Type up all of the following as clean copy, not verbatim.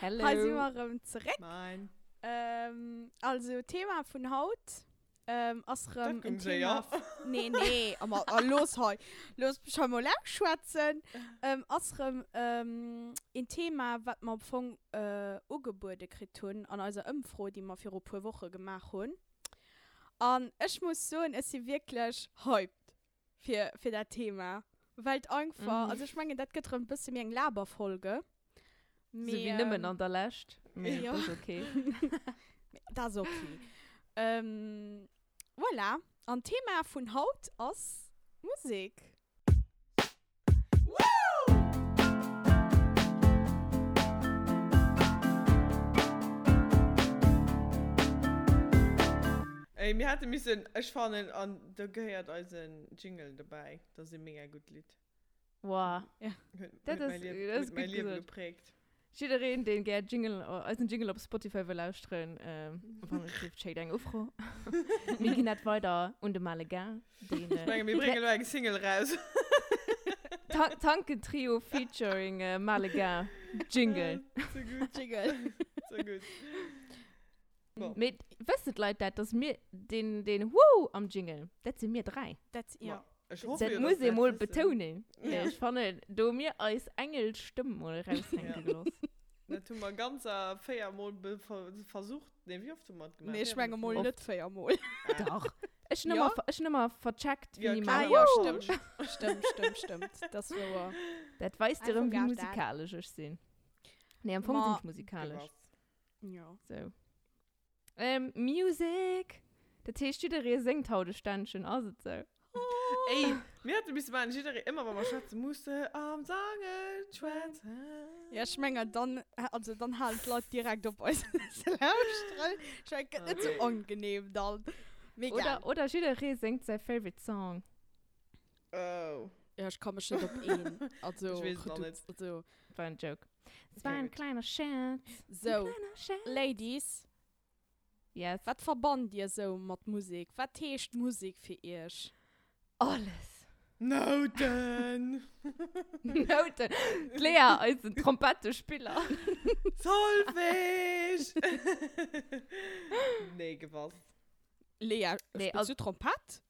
Hallo. Also wir zurück. Nein. Also Thema von heute. Das kommt ja ja. Nein, aber los heute. Los, schon mal schwätzen. Ein Thema, was wir von Ugeburt gekriegt haben, an unserer Umfrage, die wir für ein paar Wochen gemacht haben. Und ich muss sagen, es ist wirklich hyped für das Thema. Weil einfach, also ich meine, das geht ein bisschen mehr in Laberfolge. So wie nimmer an der Last. Ja. Das ist okay. Das ist okay. Voilà, ein Thema von heute aus Musik. Woo! Ey, wir hatten müssen, ich fand, da gehört unseren Jingle dabei. Das ist ein mega gutes Lied. Wow. Ja. Das ist mein Leben geprägt. Jeder reden, den gerne Jingle, als ein Jingle auf Spotify will lauschen, wenn man trifft, schickt einen Aufruhr. Wir gehen nicht weiter und mal egal. Ich meine, wir bringen nur ein Single raus. Tanken-Trio featuring Malaga Jingle. So gut, Jingle. So gut. Wow. Mit, wisst ihr Leute, dass wir den Wow am Jingle, das sind wir drei. Das ja. Wow. Ich hoffe, das muss ich mal betonen. Ja, ich fand, du mir als Engel Stimmen mal raushängen gelassen. Das tun wir ganz Feiermal versucht. Ne, wie oft haben wir das gemacht? Ne, ich meine mal nicht Feiermal. Doch. Ich habe nochmal vercheckt, wie ja, man... Ah ja, stimmt. Das war... Das weiss dir, wie musikalisch ich bin. Ne, am Anfang sind ich musikalisch. Ja. So. Musik. Der T-Stüderie singt heute stand schon aus. So. Ey, mir hat ein bisschen mein Gitarre immer, wenn man schätzen musste, am Sagen, Trance. Ja, ich meine, dann halt laut direkt auf uns. Ich meine, das ist nicht so unangenehm dann. Mega. Oder Gitarre singt sein Favorite Song. Oh. Ja, ich kann mich nicht auf ihn. Also, ich weiß es nicht. Also, war ein Joke. Es war ein kleiner Scherz. So, Ladies. Yes. Was verband ihr so mit Musik? Was ist Musik für euch? Alles. Noten. Lea als ein Trompetenspieler. Solfisch. Nee, gewasst. Lea, spielst du Trompet?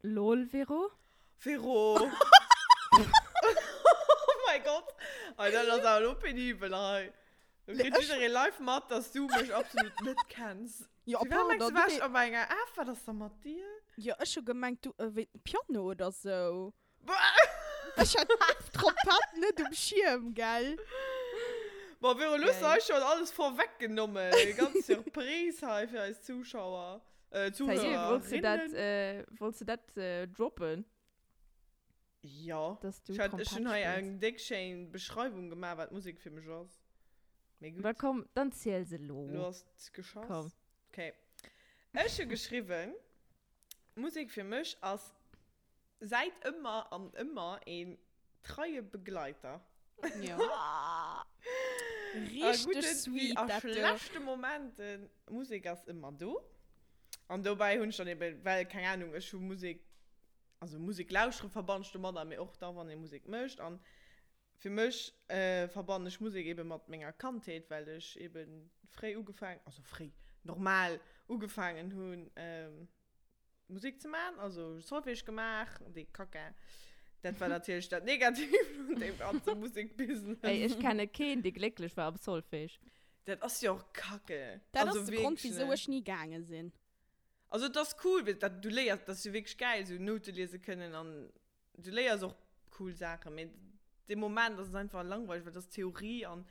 Lol, Vero. Oh mein Gott. Alter, das ist auch penibel. Du kriegst dich live matt, dass du mich absolut nicht kennst. Ja, aber du warst auf meiner F, war das so mit dir? Ja, ich habe gemeint, du Piano oder so. Ich hatte Trompeten nicht im Schirm, gell? Aber wir haben schon alles vorweggenommen. Ganz Surprise halt für als Zuschauer. Zuhörer. Wolltest du das droppen? Ja. Ich hatte schon eine dickschöne Beschreibung gemacht, was Musik für mich ist. Aber komm, dann zähl sie los. Du hast es geschafft. Komm. Okay. Ich habe geschrieben, Musik für mich als seit immer und immer ein treuer Begleiter. Ja. Richtig sweet. In schlechten Momenten Musik ist immer du. Und dabei habe ich dann eben, weil, keine Ahnung, ich habe Musik, also Musik lauschen, verband ich den Mann mir auch da, wenn ich Musik möchte. Und für mich verband ich Musik eben mit meiner Kantheit, weil ich eben normal angefangen habe, Musik zu machen, also Solfisch gemacht und die Kacke. Das war natürlich das Negative und dem ganzen Musikbusiness. Ey, ich kenne keinen, der glücklich war am Solfisch. Das ist ja auch Kacke. Das ist der Grund, wieso ich nie gegangen bin. Also das ist cool, weil du lernst, das ist wirklich geil, so Noten lesen können und du lernst auch coole Sachen. Mit dem Moment, das ist einfach langweilig, weil das Theorie und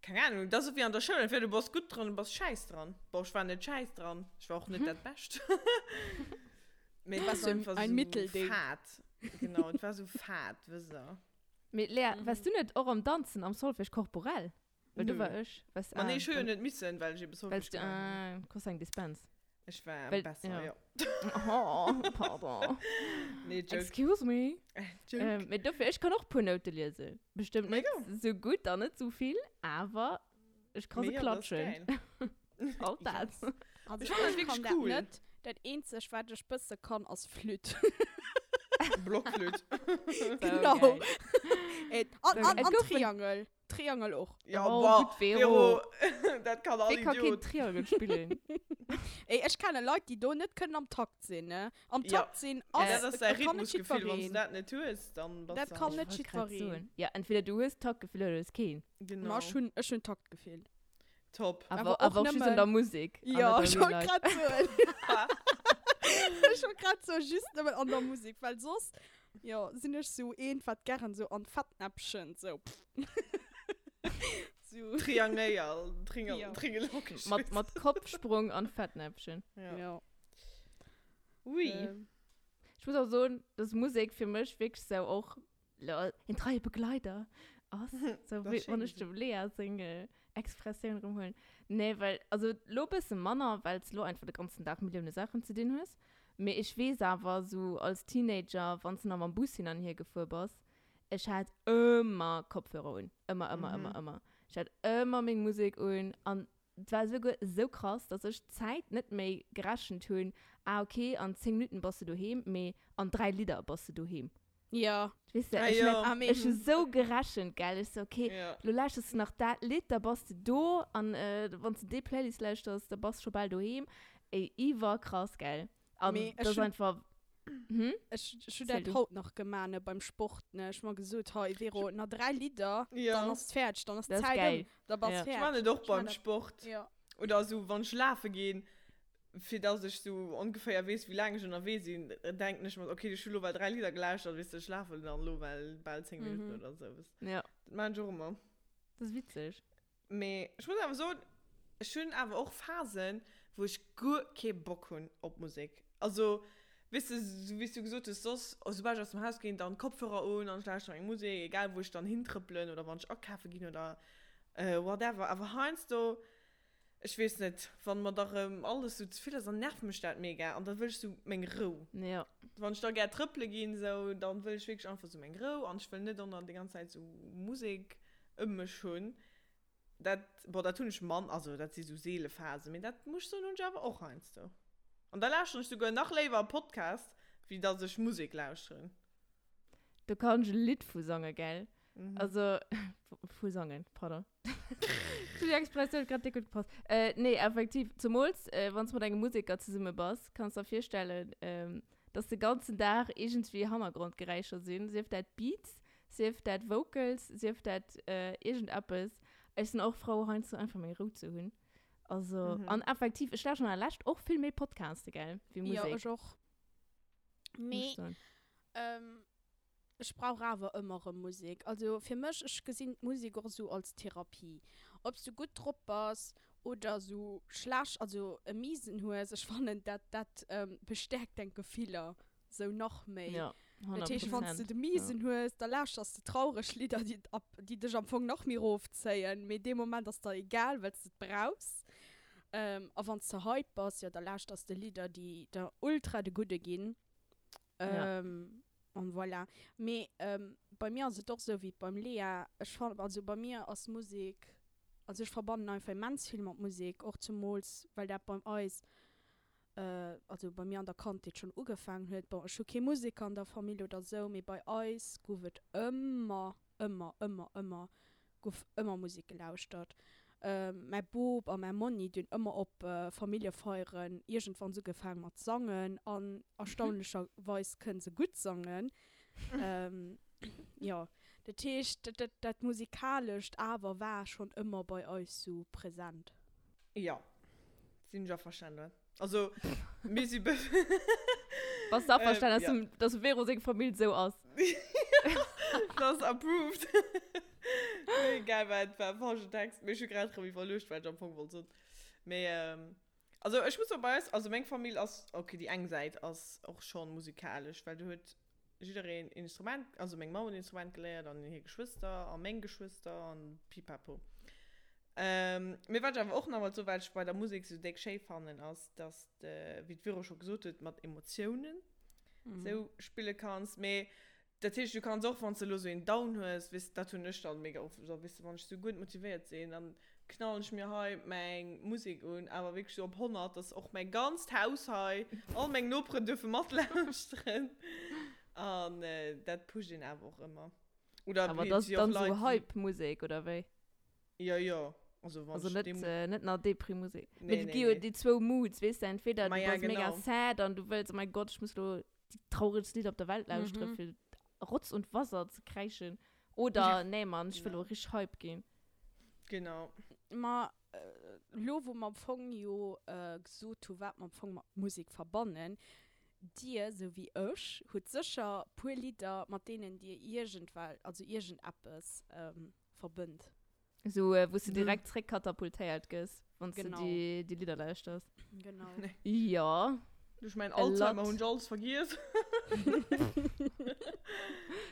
keine Ahnung, das ist wie an der Schule. Entweder du warst gut dran, du warst scheiß dran. Boah, ich war nicht scheiß dran. Ich war auch nicht das Beste. Mit was ein Mittelding. Fad. Genau, ich war so fad, weißt du. Mit Lea, warst du nicht auch am Tanzen, am Solfisch korporell? Weil du war ich. Man, nee, ich höre nicht müssen, weil ich eben Solfisch war. Weil du einen Dispens. Ich war besser, ja. Oh, pardon. Nee, Joke. Excuse me. Mit dafür, ich kann auch ein paar Noten lesen. Bestimmt nicht so gut, dann nicht so viel, aber ich kann sie klatschen. Auch das. Also ich finde das wirklich cool. Das Einzige, was ich besser kann, als Flöte. Blockflöte. Genau. Und Triangel. Triangle auch. Ja, oh, gut, Vero. Das kann alle Idiot. Ich kann kein Triangle spielen. Ey, ich kenne Leute, die da nicht können am Takt sind, ne? Am Takt sind alles. Ja, das ist ein Rhythmusgefühl, wenn du das nicht tust, dann was. Das kann nicht shit variieren. Ja, entweder du hast Taktgefühl oder es kein. Genau. Ich habe schon Taktgefühl. Top. Aber auch schon in der Musik. Ja, schon gerade so. Schon gerade so, just aber an der Musik, weil sonst... Ja, sind ich so jedenfalls gern so an Fatnäpfchen, so. So. Triangel. Mit Kopfsprung an Fatnäpfchen. Ja. Ui. Ich muss auch sagen, dass Musik für mich wirklich so auch in drei Begleiter. So wie man nicht im Lea-Single Expression rumholen. Nee, weil, also, lo bist ein Mann, weil es lo einfach den ganzen Tag Millionen Sachen zu tun hast. Mir ich weiß aber so als Teenager, wenn du noch mal im Bus hinein hier gefahren bist, ich hatte immer Kopfhörer an. Immer. Ich hatte immer meine Musik an. Und es war so krass, dass ich Zeit nicht mehr geraschen tun. Ah, okay, an 10 Minuten bist du daheim, mehr an 3 Lieder bist du daheim. Ja. Weißt du, ich bin so geraschend, geil. Ich so, okay, du lässt nach das Lied, da bist du da. Und wenn du die Playlist lässt, da bist du schon bald daheim. Ey, ich war krass, geil. Das ist einfach. Ich studiere heute noch gerne beim Sport. Ne? Ich habe gesagt, hey, Vero, nach 3 Lieder, dann hast du fertig, dann hast du Zeit. Da war's fertig. Ich meine doch beim Sport. Ja. Oder so, wenn ich schlafen gehe, für das ich so ungefähr weiß, wie lange ich unterwegs bin, denke ich mir, okay, die Schule war 3 Lieder gleich, dann willst du schlafen, dann nur, weil bald 10 Minuten oder so ist. Ja. Das meine ich auch immer. Das ist witzig. Aber ich muss aber so, schön aber auch Phasen, wo ich gut keinen Bock habe auf Musik. Also, weißt du, wie du gesagt hast, sobald ich aus dem Haus gehe, dann Kopfhörer an, dann schlafe ich noch in Musik, egal wo ich dann hintrippeln oder wenn ich auch Kaffee gehe oder whatever. Aber Heinz, da, ich weiß nicht, wenn man da alles so zu viel ist, dann nervt mich das mega. Und dann willst du meine Ruhe. Ja. Wenn ich da gerne trippeln gehe, so, dann will ich wirklich einfach so meine Ruhe und ich will nicht dann die ganze Zeit so Musik immer schon. Das tue ich Mann, also das ist so Seelenphase, aber das musst du nun aber auch Heinz, da. Und da lausche ich sogar noch lieber einen Podcast, wie dass ich Musik lausche. Du kannst ein Lied singen, gell? Mhm. Also, singen, pardon. Die Expression hat gerade gut gepasst. Nee, effektiv. Zumal, wenn du mit deinen Musikern zusammen bist, kannst du dir vorstellen, dass den ganzen Tag irgendwie Hammergrundgeräusche sind. Sie hat Beats, sie hat Vocals, sie hat irgendetwas. Ich bin auch froh, Heinz einfach mal Ruhe zu hören. Also, und effektiv, ich höre schon erlebt, auch viel mehr Podcasts, gell? Wie Musik. Ja, ich auch. Ich brauche aber immer Musik. Also, für mich ist Musik auch so als Therapie. Ob du gut drauf bist oder so schlecht, also ein miesen hast, ich fand, das bestärkt den Gefühl so noch mehr. Ja. 100%. Natürlich, wenn du den miesen hast, dann lässt du die traurigen Lieder, die dich am Anfang noch mehr aufzählen. Mit dem Moment ist das egal, weil du es brauchst. Aber wenn es der Hype ist, ja, dann lässt du die Lieder, die der ultra de gute gehen. Und voilà. Aber bei mir ist es doch so wie beim Lea. Also bei mir ist Musik, also ich verbinde einfach immens viel mit Musik, auch zumal, weil das beim uns also bei mir an der Kante schon angefangen hat, ich habe keine Musik an der Familie oder so, aber bei uns wird immer Musik gelauscht. Mein Bub und mein Mann tun immer auf Familienfeiern irgendwann so gefangen mit Singen und erstaunlicherweise können sie gut singen. Ja, das musikalische aber war schon immer bei euch so präsent. Ja, sind ja verstanden. Also, Missy. Was du auch verstanden hast, dass Vero sich Familie so aus. Das ist approved. Geil, weil es war falscher Text. Mir ist schon gerade verlöscht, weil ich am Anfang wollte. Also, ich muss dabei sein, also meine Familie ist, okay, die enge Seite ist auch schon musikalisch, weil du hört jeder ein Instrument, also meine Mama ein Instrument gelernt, dann ihre Geschwister, und meine Geschwister und pipapo. Mir war aber auch nochmal so, weil ich bei der Musik so dick schön fand, dass wie Vero schon gesagt hat, mit Emotionen so spielen kannst. Aber das heißt, du kannst auch, wenn du so einen Down hast, das tue ich dann mega oft. So, wenn ich so gut motiviert bin, dann knall ich mir halt meine Musik an, aber wirklich so ab 100, dass auch mein ganzes Haus halt, all meine Noppern dürfen mitlaufen. Und das pusht ihn einfach immer. Oder aber das ist dann so Hype-Musik, oder wie? Ja, ja. Also nicht nach Depri-Musik. Nee, nee. Die zwei Moods, weißt du, entweder du bist mega sad und du willst, oh mein Gott, ich muss nur die traurigste Lied auf der Welt lauschen, für Rotz und Wasser zu kreischen. Oder, nee, Mann, ich will auch richtig Hype gehen. Genau. Ma, lo, wo man von jo gesagt hat, man von Musik verbannen, dir, so wie ich, hat sicher paar Lieder, mit denen dir irgendetwas verbindet. So, wo du direkt zurückkatapultiert gehst, wenn du die Lieder leistest. Genau. Nee. Ja. Ich meine, Alzheimer und alles vergisst.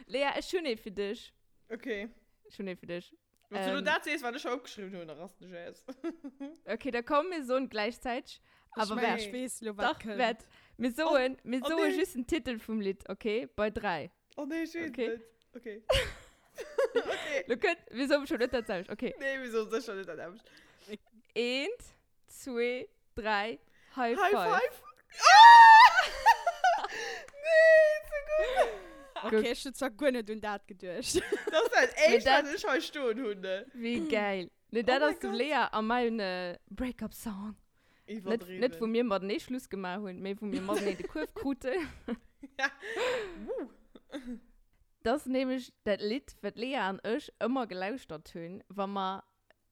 Lea, ist schon nicht für dich. Okay. Schon nicht für dich. Was du da siehst, weil ich schon aufgeschrieben habe, dass du Jazz. Okay, da kommen wir so und gleichzeitig. Aber wer weiß, doch, wird. Wir so ist ein Titel vom Lied, okay? Bei 3. Oh nee, ich weiß nicht. Okay. Okay. Wieso schon nicht erzählt? Okay. Nee, wieso ist das schon nicht erzählt? 1, 2, 3, High Five. High Five? Ah! Nee, so gut. Okay, ich habe zwar gut nicht und das gedurcht. Das ist halt echt, das ist heute Stundenhunde. Wie geil. Nicht das, dass du Lea an meinem Break-Up-Song. Nicht von mir mal nicht Schluss gemacht haben, mehr von mir mal nicht die Kurve krute. Ja. Das nehme ich, das Lied, was Lea an euch immer gelauscht hat, wenn wir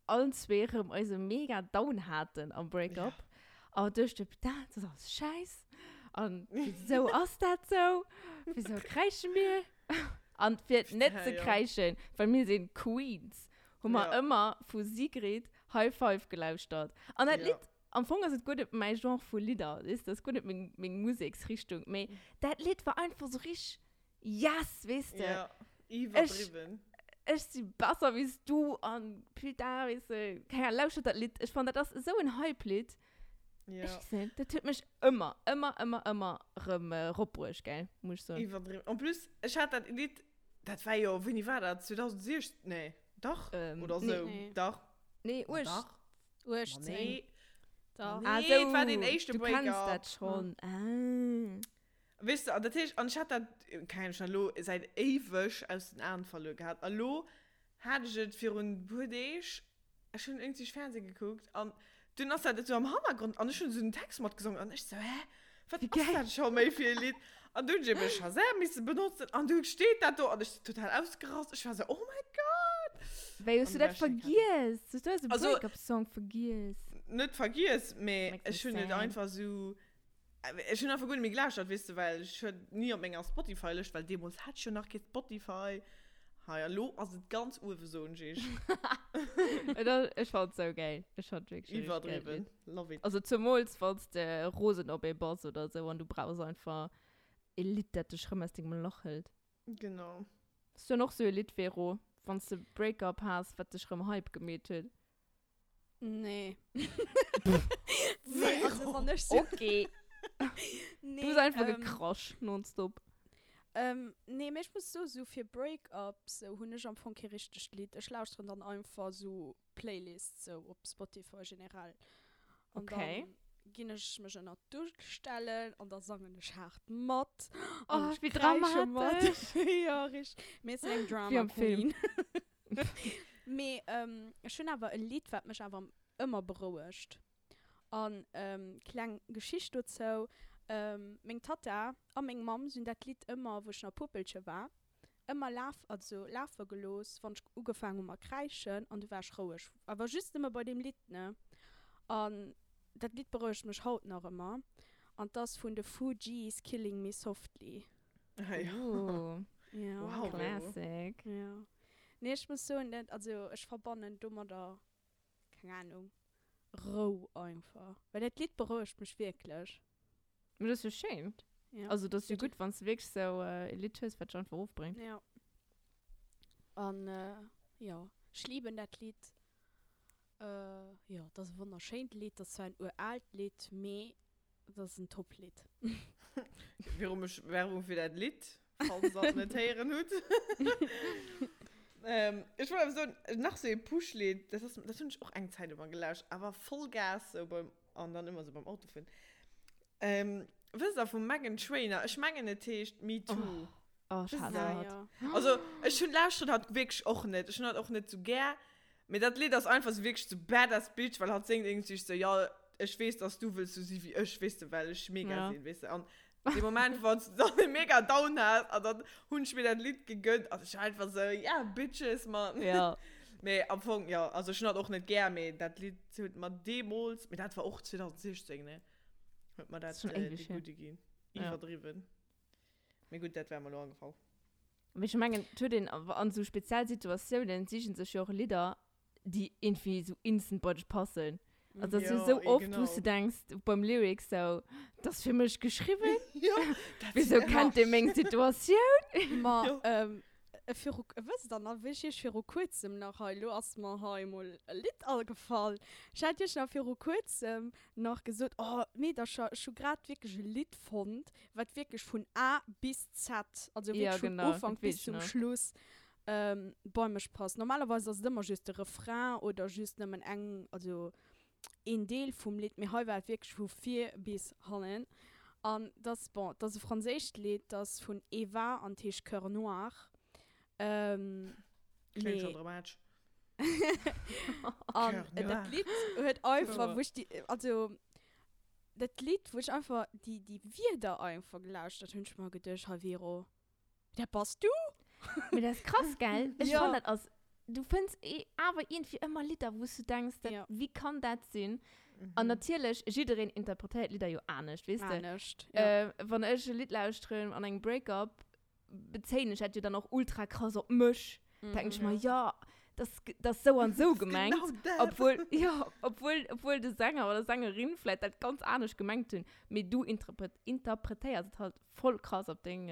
allen Zweeren also mega down hatten am Break-Up. Ja. Aber durch die Bedankt, das ist scheiße. Und wieso ist das so? Wieso kreischen wir? Und wir nicht zu kreischen, weil wir sind Queens, wo man immer von Sigrid High Five gelauscht hat. Und das Lied, am Anfang ist es gut nicht mein Genre von Lieder, das ist gut nicht meine Musikrichtung. Aber das Lied war einfach so richtig, yes, weißt du. Ja, übertrieben. Ich bin besser als du und Peter, weißt du, keiner lauscht das Lied. Ich fand das so ein Hype-Lied. Ja. Ich weiß nicht, das tut mich immer rupperig, gell? Muss ich sagen. Und plus, ich hatte das Lied, das war ja, wenn ich war, das 2006, nee, doch, oder so, nee. Doch. Nee, Ursch. Nee, doch. Also, das war den ersten Break-Up. Du kannst das schon. Ah. Weißt du, und das ist, und ich hatte das, keine Ahnung, seit ewig aus den Armen verloren gehabt. Hallo, hatte ich das für einen Buddhist, schon irgendwie Fernsehen geguckt, und dann hast du das so am Hammergrund und ich schon so einen Text mal gesungen und ich so, hä? Was ist das schon mal für ein Lied? Und dann habe ich Shazam benutzt und dann steht das da und ich bin total ausgerastet. Ich war so, oh mein Gott! Weil du das vergisst. Du hast den Break-Up-Song vergisst. Nicht vergisst, aber ich finde einfach so... Ich habe einfach gut mit mir gelacht, weißt du, weil ich nie auf meiner Spotify löscht, weil Demos hat schon noch kein Spotify. Hallo, also ganz urversöhnlich ist. Ich fand es so geil. Ich fand wirklich schön. Übertrieben. Love it. Also zumal fandst du Rosen ob ein Bass oder so, und du brauchst einfach ein Lied, das dich immer mal Loch hält. Genau. Hast du noch so ein Lied, Vero, wenn du ein Break-Up hast, was dich immer Hype gemäht hat? Nee. Nee, das war nicht so. Okay. Nee, du bist einfach gekrascht nonstop. Ich muss so für Break-Ups, habe ich am Anfang kein richtiges Lied. Ich lausche dann einfach so Playlists so auf Spotify generell. Und dann gehe ich mich noch durchstellen und dann sage ich hart Mott. Oh, ich bin dramatisch. Ja, richtig. Wir sind Drama-Queen. Schön aber ein Lied, was mich aber immer beruhigt. Und kleine Geschichte dazu. Meine Tata und meine Mom sind das Lied immer, wo ich noch Puppelchen war, immer laufen gelassen, wenn ich angefangen habe zu kreischen und du warst ruhig. Aber just immer bei dem Lied, ne? Und das Lied beruhigt mich heute noch immer. Und das von The Fugees, Killing Me Softly. Ja. Oh. Ja. Wow. Classic. Ja. Nee, ich muss so nicht, also ich verbanne dummer da, keine Ahnung, roh einfach. Weil das Lied beruhigt mich wirklich. Aber das ist schämt. Ja. Also das ist ja gut, wenn es wirklich so Elite ist, was schon aufbringt. Ja. Und ich liebe das Lied. Das ist ein wunderschönes Lied, das ist ein uraltes Lied, mehr, das ist ein Top-Lied. Werbung für das Lied, falls das nicht hören wird. Ich wollte so, nach so ein Push-Lied, das habe ich auch eine Zeit immer gelauscht, aber Vollgas, und dann immer so beim Autofahren. Wisst ihr, von Meghan Trainor, ich meine nicht, Me Too. Oh, Oh, schade. Ja, ja. Also, ich finde Laufstuhl hat wirklich auch nicht. Ich finde das auch nicht so gern. Mit das Lied ist einfach wirklich so badass Bitch, weil hat singt irgendwie so, ja, ich weiß, dass du willst so sein wie ich, weißt du, weil ich mega ja. sehen, weißt du. Und im Moment, wo es dann mega down hast, und dann habe ich mir das Lied gegönnt, also ich einfach so, ja, yeah, Bitches, man. Ja. Nee, am Anfang, ja, also ich hatte auch nicht gern mehr, das Lied mit man Demos, mit das war auch 2016, ne? Hat man das die gute gehen. Ich ja. verdrieben. Mir gut, das wäre mal angefangen. Ich meine, an so Spezialsituationen sind sich auch Lieder, die irgendwie so instant bei dich passen. Also ja, so oft, genau. wo du denkst, beim Lyrics so, das ist für mich geschrieben? Ja, wieso kennt ihr meine Situation? Aber, ja. Weißt du, dann will ich für kurzem nach Hallo, als mir einmal ein Lied angefallen. Ich hatte ja schon für kurzem noch gesagt, oh, mir das schon gerade wirklich ein Lied fand, was wirklich von A bis Z, also wirklich ja, genau. von Anfang bis zum Schluss, Bäume passt. Normalerweise ist das immer just ein Refrain oder just einen engen, also ein Teil vom Lied. Mir heute wirklich von 4 bis Honne. Und das, bon, das ist ein französisches Lied, das von Eva et Tich Cœur Noir. Klingt schon dramatisch. Das Lied hört einfach, wo ich die, also das Lied, wo ich einfach die Wörter einfach gelauscht habe, und ich mal gedacht, Havero, der passt du? Mir das ist krass, gell? Ich fand das aus, du findest aber irgendwie immer Lieder, wo du denkst, dat, wie kann das sein? Mhm. Und natürlich, jeder interpretiert Lieder ja auch nicht, weißt du? Wenn ich ein Lied lausche an einem Breakup, bezeichne ich ja dann auch ultra krass auf mich. Mhm. Denke ich mal, ja, das ist so und so gemeint. Genau obwohl der Sänger oder Sängerin vielleicht das ganz anders gemeint hat. Aber du interpretierst halt voll krass auf den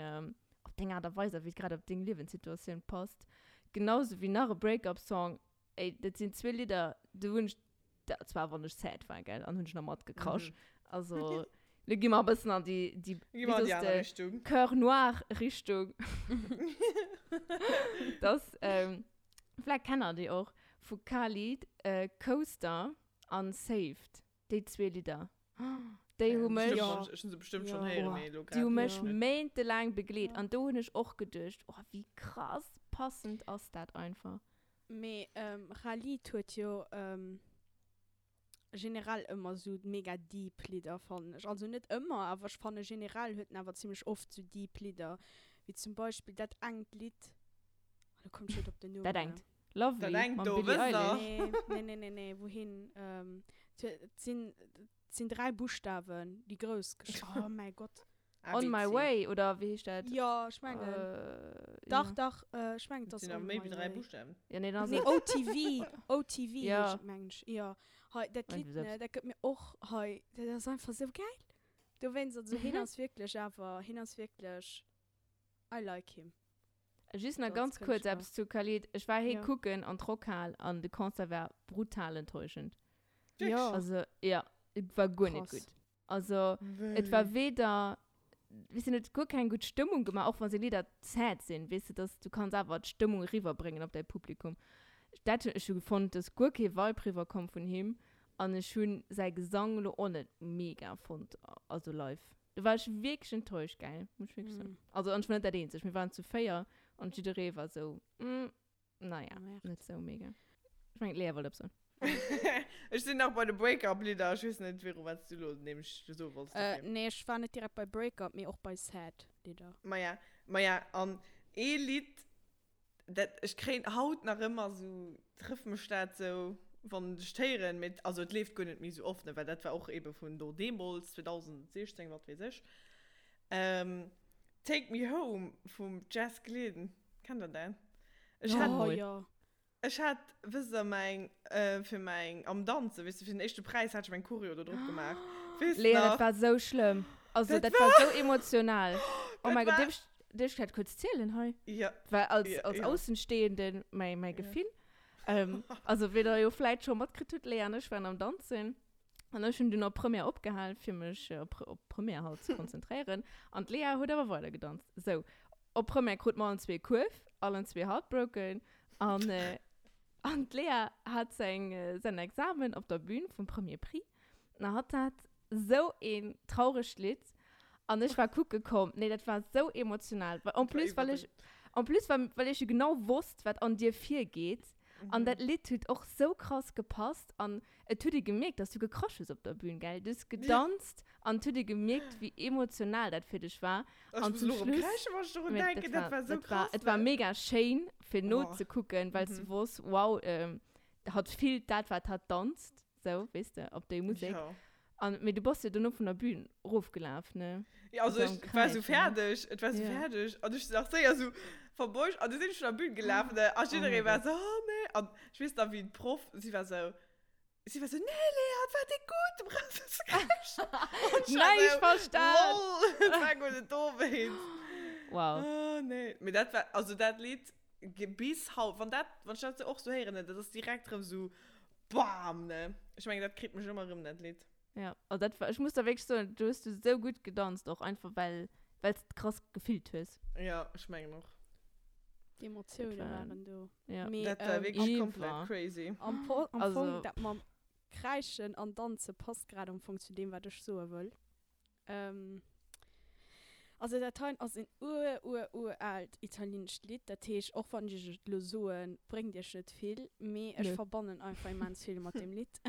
Art und Weise, wie gerade auf den Lebenssituation passt. Genauso wie nach einem Break-Up-Song. Ey, das sind 2 Lieder, die wünschst, das war, wenn ich Zeit war, gell? Und ich noch mal gekrascht. Mhm. Also... Wir gehen mal ein bisschen an die andere Richtung. Cœur Noir Richtung. Das, vielleicht kennt ihr die auch. Von Khalid, Coaster und Saved. Die 2 Lieder. Die haben mich monatelang begleitet. Und da habe ich auch gedacht, oh, wie krass passend ist das einfach. Aber Khalid tut ja... generell immer so mega deep Lieder fand ich. Also nicht immer, aber ich fand generell hörten aber ziemlich oft so deep Lieder. Wie zum Beispiel das Angst-Lied. Da kommt schon auf den Nummer. Da denkt. Lovely. Da denkt du, wisst Nee, wohin? Sind 3 Buchstaben, die groß geschrieben. Oh mein Gott. On My Way, oder wie ist das? Ja, ich meine. Doch, ich meine das. Sind aber maybe 3 Buchstaben. Ja, nee, dann OTV. Ja. Mensch, ja. Das Lied, das gibt mir auch, das ist einfach so geil. Du weißt, also hin ist wirklich, I like him. Just noch ganz kurz etwas zu Khalid. Ich war hier gucken und lokal und der Konzert war brutal enttäuschend. Ja. Also, ja, es war gar nicht gut. Also, es war weder, weißt du, nicht gut, keine gute Stimmung gemacht, auch wenn sie Lieder sad sind, weißt du, dass du kannst einfach die Stimmung rüberbringen auf dein Publikum. Das habe ich gefunden, dass gut kein Wahlprivat kommt von ihm. Und ich habe seinen Gesang auch nicht mega gefunden. Also live. Da war ich wirklich enttäuscht, geil. Muss ich wirklich sagen. Also, und ich war nicht der Einzige. Wir waren zu feiern. Und jeder war so, naja, nicht so mega. Ich meine, Lea wollte so. Ich bin auch bei den Break-Up-Lieder. Ich weiß nicht, was du los nimmst. So nee, ich war nicht direkt bei Break-Up, mir auch bei Sad-Lieder. Maja, Lied. Das, ich kriege Haut nach immer so, trifft mich das so von Stehren mit, also es lebt gar nicht mehr so oft, ne, weil das war auch eben von der Demos 2016, was weiß ich. Take Me Home vom Jazz Glidden. Kann das denn? Ich hatte, wisst ihr, am Tanzen, wisst ihr, für den ersten Preis hatte ich mein Choreo da drauf gemacht. Lea, das war so schlimm. Also das war so emotional. Oh mein Gott, ich kann kurz zählen, hei. Ja. Weil als Außenstehenden mein Gefühl. Also, wenn ihr vielleicht schon mal gekriegt habt, ich war am Tanzen. Und dann habe ich noch Premiere abgehalten, für mich auf Premiere halt zu konzentrieren. Und Lea hat aber weiter getanzt. So, auf Premiere kriegt man 2 Kurve, alle 2 heartbroken. Und Lea hat sein Examen auf der Bühne vom Premier Prix. Und dann hat so ein trauriges Lied. Und ich war gut gekommen. Nee, das war so emotional. Und plus, weil ich genau wusste, was an dir viel geht. Mhm. Und das Lied hat auch so krass gepasst. Und ich habe gemerkt, dass du gekrascht hast auf der Bühne, gell? Du hast getanzt und du hast gemerkt, wie emotional das für dich war. Oh, und zum Schluss, das war so krass. Es war mega schön, für Not zu gucken, weil du wusstest, wow, hat viel das, was hat tanzt. So, weißt du, auf der Musik. Ja. Und mit du bist ja dann von der Bühne raufgelaufen, ne? Ja, also ich war so fertig, und ich dachte ja so, verbeugst, und du sind schon auf der Bühne gelaufen, und jeder war so, oh ne, und ich weiß noch, wie ein Prof, sie war so, nee, Lea, war dir gut, du brauchst es nicht. Nein, ich verstehe. Das war gut, doof. Wow. Oh, nee. Mit das war, also das Lied, bis halb, von das kannst du auch so hören, ne? Das ist direkt drauf so, bam, ne? Ich meine, das kriegt mich immer rum, das Lied. Ja, und das war, ich muss da wirklich so, du hast so gut getanzt, auch einfach, weil es krass gefühlt ist. Ja, ich meine noch. Die Emotionen waren da. Ja. Das war wirklich komplett crazy. Am Anfang, dass man kreischen und tanzen passt gerade am Anfang zu dem, was ich so will. Also das ist ein uralt italienisches Lied, das heißt, auch wenn ich es so bringt dir nicht viel, aber ich verbinde einfach immens viel mit dem Lied.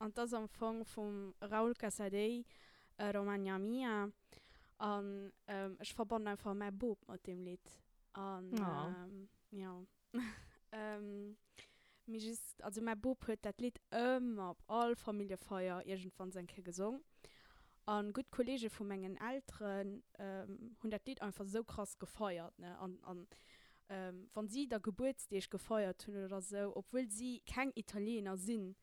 Und das am Anfang von Raul Casadei, Romagna mia. Und ich verbinde einfach mein Bub mit dem Lied. Und ja. Also mein Bub hat das Lied immer auf all Familienfeier irgendwann gesungen. Und gute Kollegen von meinen Eltern haben das Lied einfach so krass gefeiert. Ne? Und wenn sie den Geburtstag gefeiert haben oder so, obwohl sie kein Italiener sind,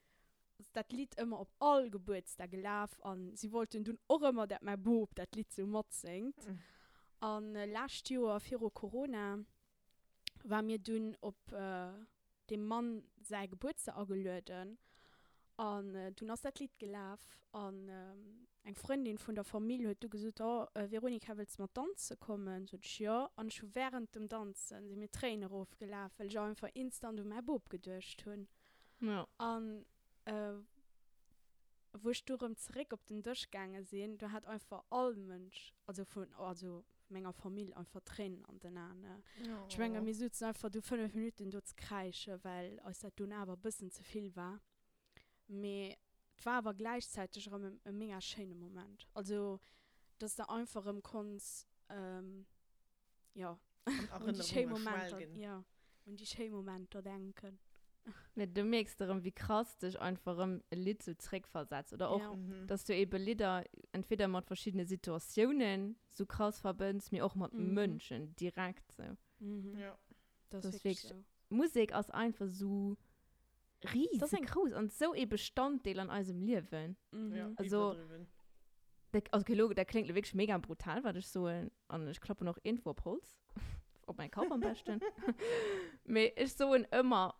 das Lied immer auf all Geburtstage gelaufen und sie wollten dann auch immer, dass mein Bub das Lied so mit singt. Und letztes Jahr, vor Corona, waren wir dann auf den Mann seinen Geburtstag angeladen und dann ist das Lied gelaufen und eine Freundin von der Familie hat gesagt, Veronika, willst du mal tanzen kommen? So, ja. Und schon während dem Tanzen sind mir Tränen raufgelaufen, weil ich einfach instant um meinen Bub gedacht habe. Ja. Und wo ich zurück auf den Durchgang sehe, da hat einfach alle Menschen, also meiner Familie, einfach Tränen an den Armen. Oh. Ich meine, wir sitzen einfach 5 Minuten dort zu kreischen, weil uns das dann aber ein bisschen zu viel war. Aber es war aber gleichzeitig ein mega schöner Moment. Also, dass da einfach im Kunst, und die schönen Momente, denken. Ja, du merkst darum, wie krass dich einfach ein Lied so zurückversetzt. Oder auch, dass du eben Lieder entweder mit verschiedenen Situationen so krass verbindest, mir auch mit Menschen direkt. So. Ja, das ist wirklich so. Musik ist einfach so riesig groß und so ein Bestandteil an unserem Leben. Ja, also, das klingt wirklich mega brutal, weil ich so, und ich klappe noch irgendwo auf Puls, auf meinen Kopf am besten. Mir ist so ein immer.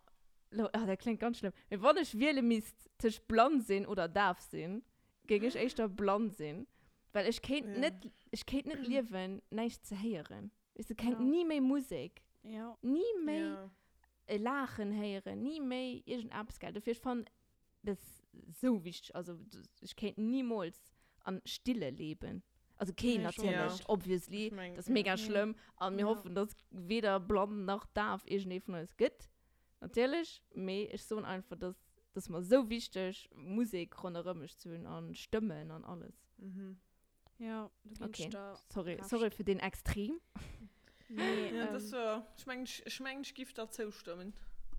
Das klingt ganz schlimm. Wenn ich wähle, müsste ich blond sein oder darf sein, gehe ich echt da blond sein. Weil ich kann nicht leben, nichts zu hören. Ich kann nie mehr Musik, nie mehr Lachen hören, nie mehr irgendetwas. Dafür fand das so wichtig. Also ich kann niemals an Stille leben. Also okay, natürlich, obviously, das ist mega schlimm. Und wir hoffen, dass weder blond noch darf irgendjemand von uns gibt. Natürlich, mir ist so einfach, dass man so wichtig Musik rundherum zu hören, an Stimmen, an alles. Ja, du okay. Da sorry für den Extrem. Nee, ja, das war, ich gibt da zustimmen.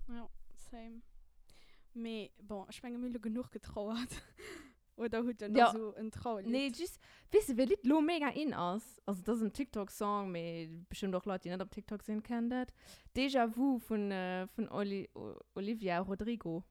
Ja, same. Me, bon, ich meine, mir genug getrauert. Oder hat er noch so ein Trauerlied? Nee, weißt du, wir liegt lo mega in aus. Also das ist ein TikTok-Song, mit bestimmt auch Leute, die nicht auf TikTok sehen können. Déjà-vu von Olivia Rodrigo.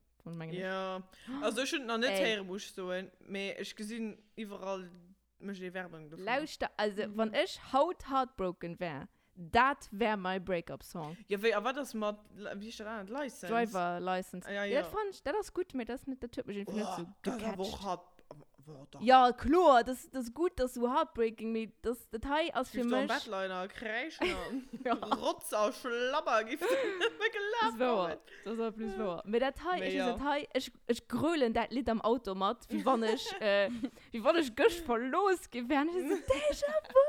Ja, also ich könnte noch nicht hören, muss ich sagen. Aber ich gesehen, überall muss die Werbung davon. Lauste, also wenn ich heartbroken wäre, das wäre mein Break-Up-Song. Ja, aber das mit, wie ist das an? License? Driver-License. Ja, das ist gut, aber das ist nicht der Typ, ich bin nicht so gecatcht. Wörter. Ja, klar, das ist gut, dass du Heartbreaking mit das Detail aus für mich. Ich Bettliner, Kreischner, ja. Rotz aus Schlapper, gibt es nicht mehr. Das war bloß wahr. Mit Detail, ich gröle das Lied am Automat, wie wenn ich, wie wenn ich voll losgehe, während ich so Déjà-vu.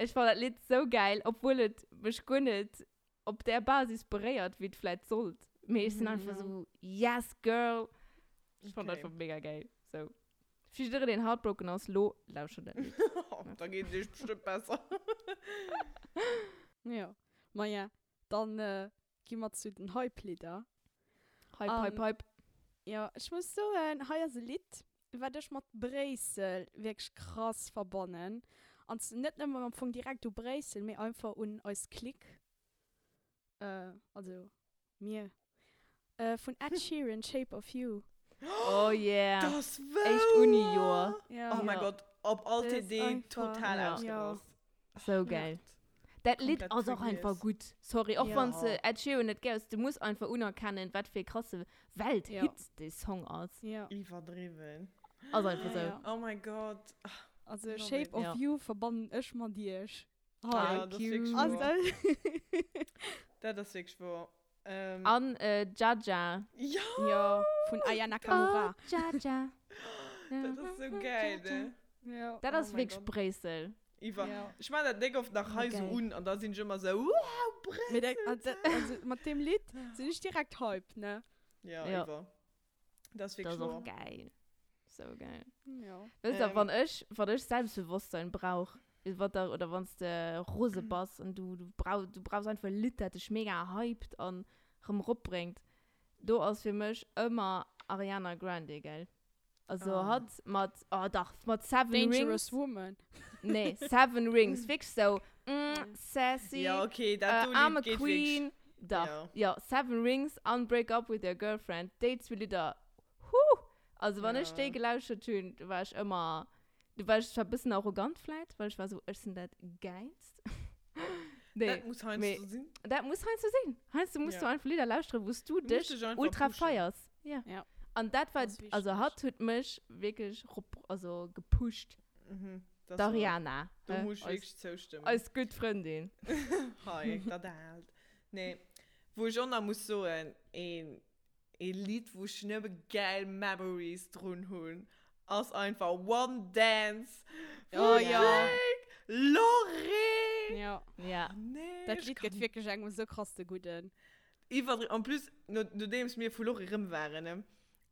Ich fand das Lied so geil, obwohl es mich gar nicht auf der Basis berät, wie es vielleicht sollte. Mir ist dann einfach so, yes, girl. Ich fand das einfach mega geil. So. Ich dir den Heartbroken aus, lauf schon nicht. Da geht es bestimmt besser. Ja. Na ja, dann gehen wir zu den Hype-Lieder. Hype. Ja, ich muss so ein heues Lied, weil ich mit Bresel wirklich krass verbunden. Und nicht nur am Anfang direkt zu Bresel, mir einfach und als Klick. Also, mir. Von Ed Sheeran, Shape of You. Oh yeah. Das war echt Uni-Jahr. Ja. Oh mein Gott, ob alte Idee total ausgelost. So geil. Das Lied ist auch einfach gut. Sorry, auch wenn es Ed Sheeran nicht geil ist, du musst einfach unerkennen, was für krasse Welt hits der Song aus. Ja. Überdriven. Also einfach so. Oh mein Gott. Also Shape of You verbunden ist mal dir. Ja, das ist das wirklich wahr. An Jaja. Ja! Von Aya Nakamura. Oh, Jaja. Das ist so geil, ne? Ja. Das ist wirklich Bresel. Ich meine, das Ding auf nach Hause und da sind schon immer so, wow, Bresel! Also, mit dem Lied sind ich direkt hype, ne? Ja. Das ist wirklich auch geil. So geil. Ja. Weißt du, wenn ich Selbstbewusstsein brauche, oder wenn es der Rose passt und du brauchst einfach Leute, die dich mega hyped und rumbringt. Da ist für mich immer Ariana Grande, gell? Also hat mit Seven Dangerous Rings... Dangerous Woman. Nee, Seven Rings. Wirklich so, sassy, ja, okay, I'm a queen. Ja, Seven Rings and break up with your girlfriend. Dates will Lieder. Also wenn ich die gelauscht habe, war ich immer... Du warst ein bisschen arrogant vielleicht, weil ich war so, ich bin das geilst. Das muss Heinz so sehen. Heinz, du musst du einfach Lieder lauschen, wo du dich ultra feierst. Ja. Und das war, also hat mich wirklich gepusht. Dariana. Du musst wirklich zustimmen. Als gute Freundin. Hi, das halt. Nee, wo ich auch noch muss so ein Lied, wo ich nicht geil Memories drin holen. Als einfach One Dance. Oh ja. Lore. Ja. Nee, das Lied geht wirklich irgendwie so krass zu gut an. Und plus, nachdem es mir von Lore rum waren, ne?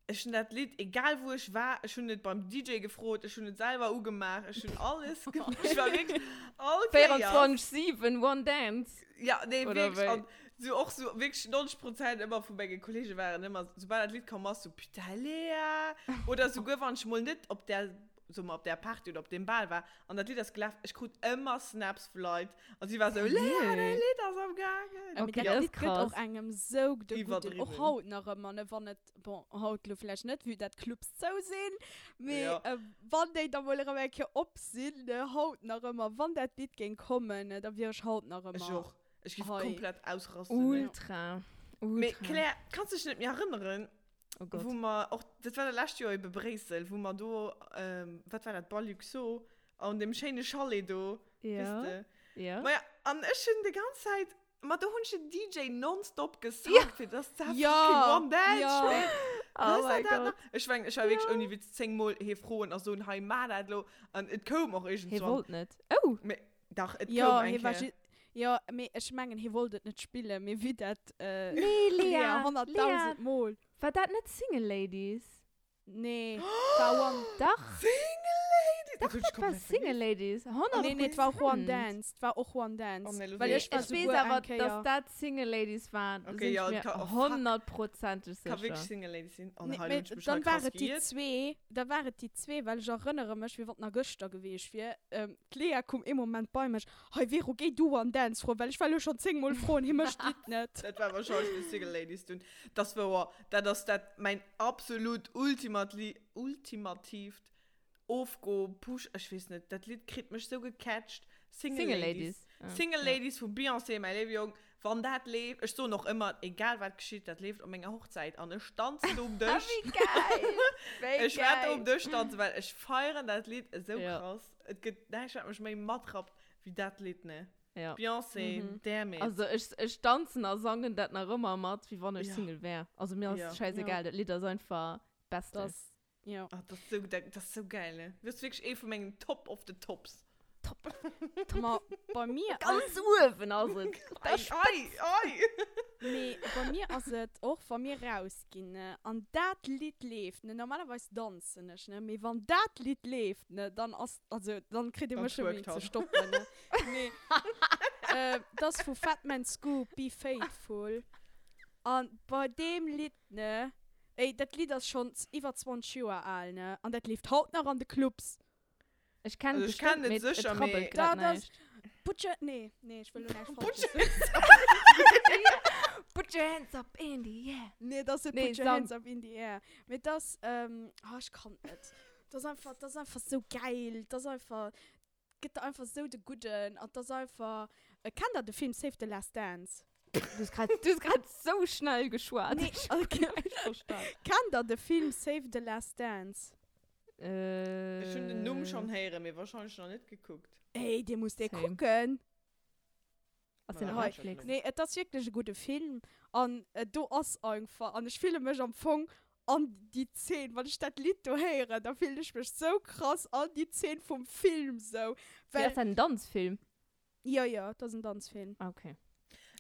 Ich habe das Lied, egal wo ich war, ich habe nicht beim DJ gefroht, ich habe nicht selber gemacht, ich habe alles gemacht. Ich war wirklich okay, 24/7, One Dance. Ja, nee, oder wirklich. Und so, wirklich 90% immer von meinen Kollegen waren immer, sobald das Lied kam, warst du Pitalea. Oder sogar, wenn ich mal nicht auf der Party oder auf dem Ball war. Und das Lied ist gelaufen, ich krieg immer Snaps für Leute. Und sie war so, Lea, dein Lied ist am Gange. Okay, das Lied geht auch einem so gut. Auch heute noch immer, wenn es, heute vielleicht nicht, wie das Clubs so sind. Aber wenn die da mal ein bisschen absehen, heute noch immer, wenn das Lied ging kommen, dann wirst du heute noch immer. Ich gebe komplett ausrasten. Ultra. Claire, kannst du dich nicht mehr erinnern, wo man auch, das war das letzte Jahr bei Bresel, wo man da, was war das, Baluxo, an dem schönen Chalet da, wisst ihr? Ja. Aber an ich schon die ganze Zeit, man da hat schon DJ nonstop gesagt, das ist ja fucking One Dance. Ja. Oh mein Gott. Ich meine, ich war wirklich ohne Witz 10-mal hier froh und so ein Heimat, und es kam auch irgendwann. Er wollte nicht. Oh. Doch, es kam eigentlich. Ja, ich meine, ich wollte nicht spielen, mir wie das 100.000 Mal. War das nicht Single Ladies? Nee, Doch. Single Ladies? Das war Single Ladies. Nee, das war auch One Dance. Weil ich weiß aber, dass das Single Ladies waren. Okay, ja, ich bin mir 100% sicher. Kann wirklich Single Ladies sein? Dann waren die zwei, weil ich erinnere mich, wir waren nach gestern gewesen. Lea kommt im Moment bei mir. Hey, Vero, geh du One Dance froh, weil ich war ja schon 10-mal froh und ich möchte das nicht. Das war wahrscheinlich die Single Ladies tun. Das war mein absolut ultimativ aufgepush, ich weiß nicht, das Lied kriegt mich so gecatcht. Single Ladies. Single Ladies von Beyoncé, meine Liebe Jung, wenn das lebt, ist so noch immer, egal was geschieht, das lebt um meine Hochzeit an. Ich tanze um dich. Wie geil! Ich werde um dich tanzen, weil ich feiere das Lied so krass. Nein, ich werde mich mehr matt gehabt, wie das Lied, ne? Ja. Beyoncé, damit. Also ich tanze und singe das noch immer matt, wie wenn ich Single wäre. Also mir ist es scheißegal, das Lied ist einfach Beste. Ja. Ach, das ist so geil, ne? Du bist wirklich von meinen Top of the Tops. Bei mir ganz oben, also nee, bei mir ist es auch von mir rausgehen, ne? An das Lied läuft, ne? Normalerweise tanzen nicht, ne? Aber wenn das Lied läuft, ne? Dann, also, dann kriegt ihr mir schon wieder zu stoppen, ne? Nee. Das von Fat Man Scoop, Be Faithful. Und bei dem Lied, ne? Ey, das Lied ist schon über 20 Jahre alt, ne? Und das läuft halt noch an den Clubs. Ich kann also nicht sicher mehr. Nee, ich will nur nicht Put your hands up in the air. Nee, das ist Put your hands up in the air. Mit das, ich kann nicht. Das ist einfach so geil. Gibt einfach so den Guten. Und das ist einfach, kann da den Film Save the Last Dance? Du hast gerade so schnell geschwatzt. Nee, okay. Kann da den Film Save the Last Dance? Ich habe den Numm schon hören, mir wahrscheinlich noch nicht geguckt. Ey, den musst du gucken. Also Netflix. Nee, das ist wirklich ein guter Film. Und du hast einfach, und ich fühle mich am Anfang an die 10, weil ich das Lied höre, da fühle ich mich so krass an die 10 vom Film. So. Weil das ist ein Tanzfilm? Ja, das ist ein Tanzfilm. Okay.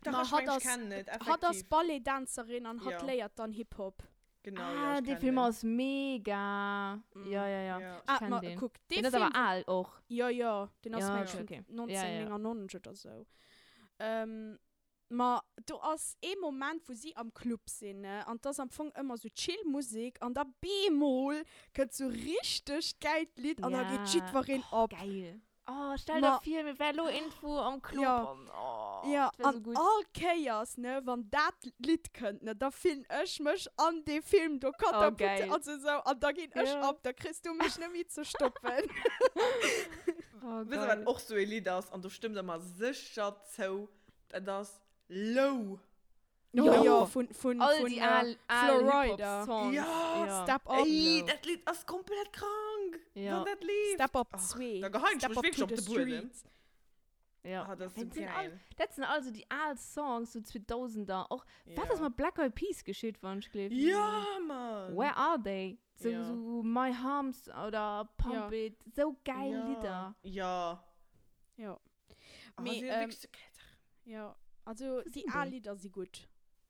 Man hat das Ballettdänzerin und hat lehrt dann Hip-Hop. Genau, der Film ist mega. Ja. Ich guck, den ist aber alt auch. Ja, den hast du schon 1999 oder so. Ma, du hast einen Moment, wo sie am Club sind, ne? Und das empfang immer so Chill-Musik und da B-Moll kommt so richtig geil Lied und da geht shit warin ab. Geil. Oh, stell dir viel mit Velo-Info am Club. Ja, an so all Chaos, ne, wenn das Lied könnt, ne, da finde ich mich an den Film, da kommt bitte, also so, und da geht ich ab, da kriegst du mich nicht mehr zu stoppen. Weißt du, wenn auch so ein Lied ist, und du stimmst immer sicher zu, das Low. Ja, von Flo Rida. Ja, Step Up. Ey, das Lied ist komplett krank. Ja. Das Lied. Step Up 2. Da geheimt ich wirklich auf die Bühne. Ja, das sind geil. Das sind also die alten Songs, so 2000er. Auch, was ist mit Black Eyed Peas geschieht, wann ich glaube? Ja, Mann. Where Are They? So My Humps oder Pump It. So geile Lieder. Ja. Also, die A-Lieder sind gut.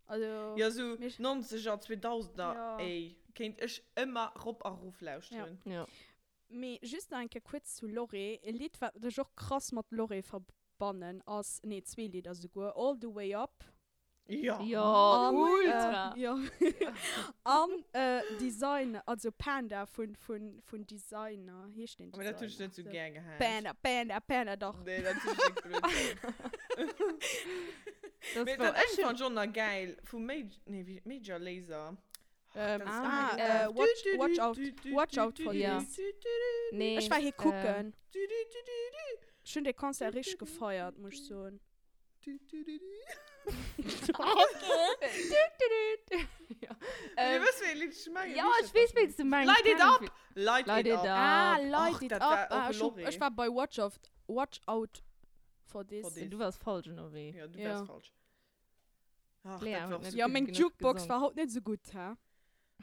Also, ja, so 90er, 2000er, ey, könnt ich immer Rob Arruf lauschen. Ja. Me, just noch ein kurz zu Lore. Ein Lied, das ich auch krass mit Lore verbannen, als, ne, zwei Lieder sogar, All the Way Up. Ja, ultra. Designer, also Panda von Designer. Hier steht Designer. Aber das tue ich nicht so gern geheim. Panda, doch. Nee, das tue ich nicht blöd. Das war echt schon noch geil. Von Major Laser. Watch out for this. Nee. Ich war hier gucken. Schön, der Konzert richtig gefeiert, muss ich sagen. Wir wissen, wie ein Lied schmeckt. Ja, ich weiß, wie du meinst. Light it up. Light it up. Ich war bei Watch out for this. Du warst falsch, Novi. Ja, du warst falsch. Ach, ja, mein Jukebox war halt nicht so gut, ha?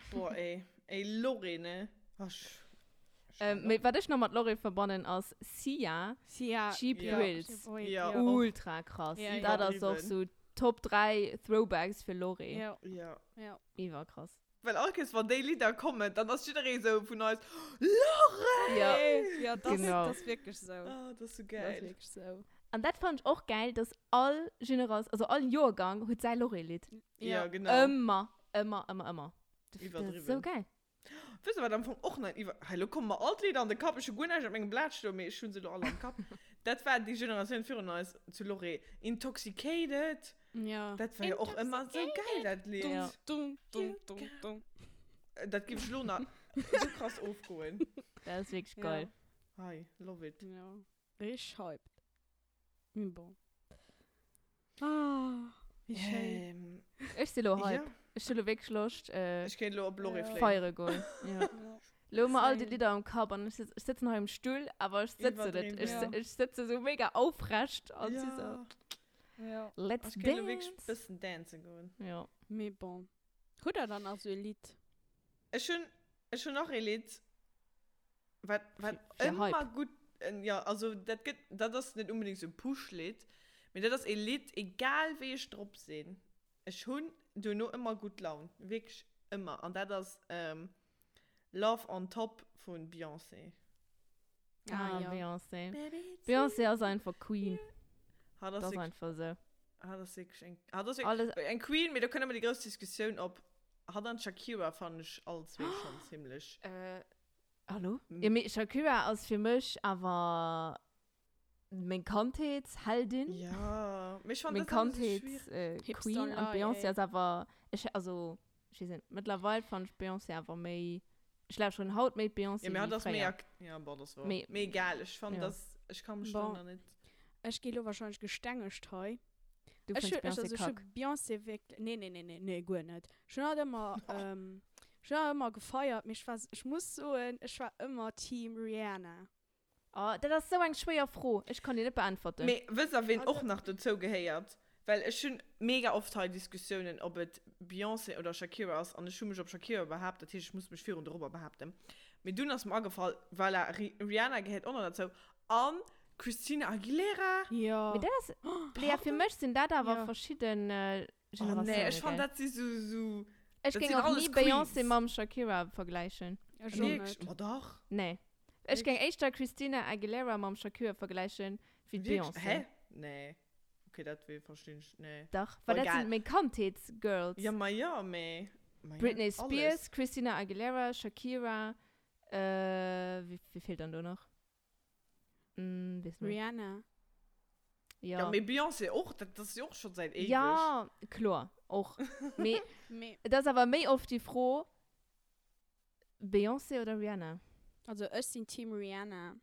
Boah, ey. Ey, Lore, ne? Was ich noch mit Lori verbunden als Sia, Cheap Thrills. Ja. Ultra krass. Ja, das ist auch so Top 3 Throwbacks für Lori. Ja. War krass. Weil auch jetzt, wenn die Lieder kommen, dann ist jeder so von uns, Lori! Ja, das ist wirklich so. Oh, das ist so geil. Das ist wirklich so. Und das fand ich auch geil, dass all Generation, also all Jahrgang, heute sei Lori-Lied. Ja, genau. Immer. Das ist so geil. Weißt du, was am Anfang auch noch hallo, komm mal Altlieder an den Kopf, ich habe gut nicht, ich habe meinen Blattsturm, ich schon sie alle an den Kopf. Das war die Generation 94 zu Lore. Intoxicated. Ja. Das war ja auch immer so geil, das Lied. Ja. Dumm. Das gibt Luna so krass aufgeholt. Das ist wirklich geil. Hi, love it. Ja. Ich hyped. Bon. Ah. Wie schön. Ich sehe noch halb. Ich habe weggeschlossen. Ich kann noch Bluriflame. Feiern gehen. Ja. Lass mir all die Lieder am Körper. Ich sitze noch im Stuhl, aber ich sitze nicht. Ich sitze so mega aufrecht. Und sie so, let's ich dance. Ich kann wirklich ein bisschen dancen gehen. Ja. Mais bon. Gut, dann auch so ein Lied. Ich habe noch ein Lied, was immer gut, ja, also das ist nicht unbedingt so ein Push-Lied, aber das ist ein Lied, egal wie ich drauf sehe. Ich habe nur immer gut Laune, wirklich immer. Und das ist Love on Top von Beyoncé. Ah ja, Beyoncé. Beyoncé ist einfach Queen. Ja. Das ist einfach so. Ein Queen, da können wir die größte Diskussion ob hat dann Shakira fand ich als schon ziemlich. Hallo? Ja, Shakira als für mich, aber mein Kantheitsheldin. Ja, mich fand mein das schwierig. Queen und Beyoncé ist aber, ich weiß nicht, mittlerweile fand ich Beyoncé einfach mehr, ich glaube schon Haut mit Beyoncé. Ja, mir hat das mehr, ja, boah, das war mir egal, ich fand das, ich kann mich schon noch nicht. Ich gehe wahrscheinlich gestängelt heute. Du findest Beyoncé wirklich... Nee, gut nicht. Ich habe immer gefeiert. Ich muss sagen, ich war immer Team Rihanna. Oh, das ist so ein schwerer Froh. Ich kann dir nicht beantworten. Aber wisst ihr, wen auch noch dazu gehört? Weil ich schon mega oft habe Diskussionen, ob es Beyoncé oder Shakira ist. Und ich habe mich auf Shakira behauptet. Das heißt, ich muss mich für und darüber behaupten. Mir tun das mal gefallen, weil Rihanna gehört auch noch dazu. Und Christina Aguilera. Ja. Das, ja, für mich sind das aber verschiedene Generationen. Oh, nee, ich fand, dass sie so... Ich ging auch nie Beyoncé mit Shakira vergleichen. Nee, doch. Nee. Ich ging echt Christina Aguilera mit Shakira vergleichen wie Beyoncé. Hä? Nee. Okay, das will ich verstehen. Nee. Doch, weil das sind meine Content-Girls. Ja, Miami. Britney Spears, alles. Christina Aguilera, Shakira. Wie fehlt dann da noch? Rihanna. Ja, mit Beyoncé auch, das ist ja auch schon seit ewig. Ja, klar, auch. Das ist aber mehr oft die Frage, Beyoncé oder Rihanna? Also, ich bin Team Rihanna.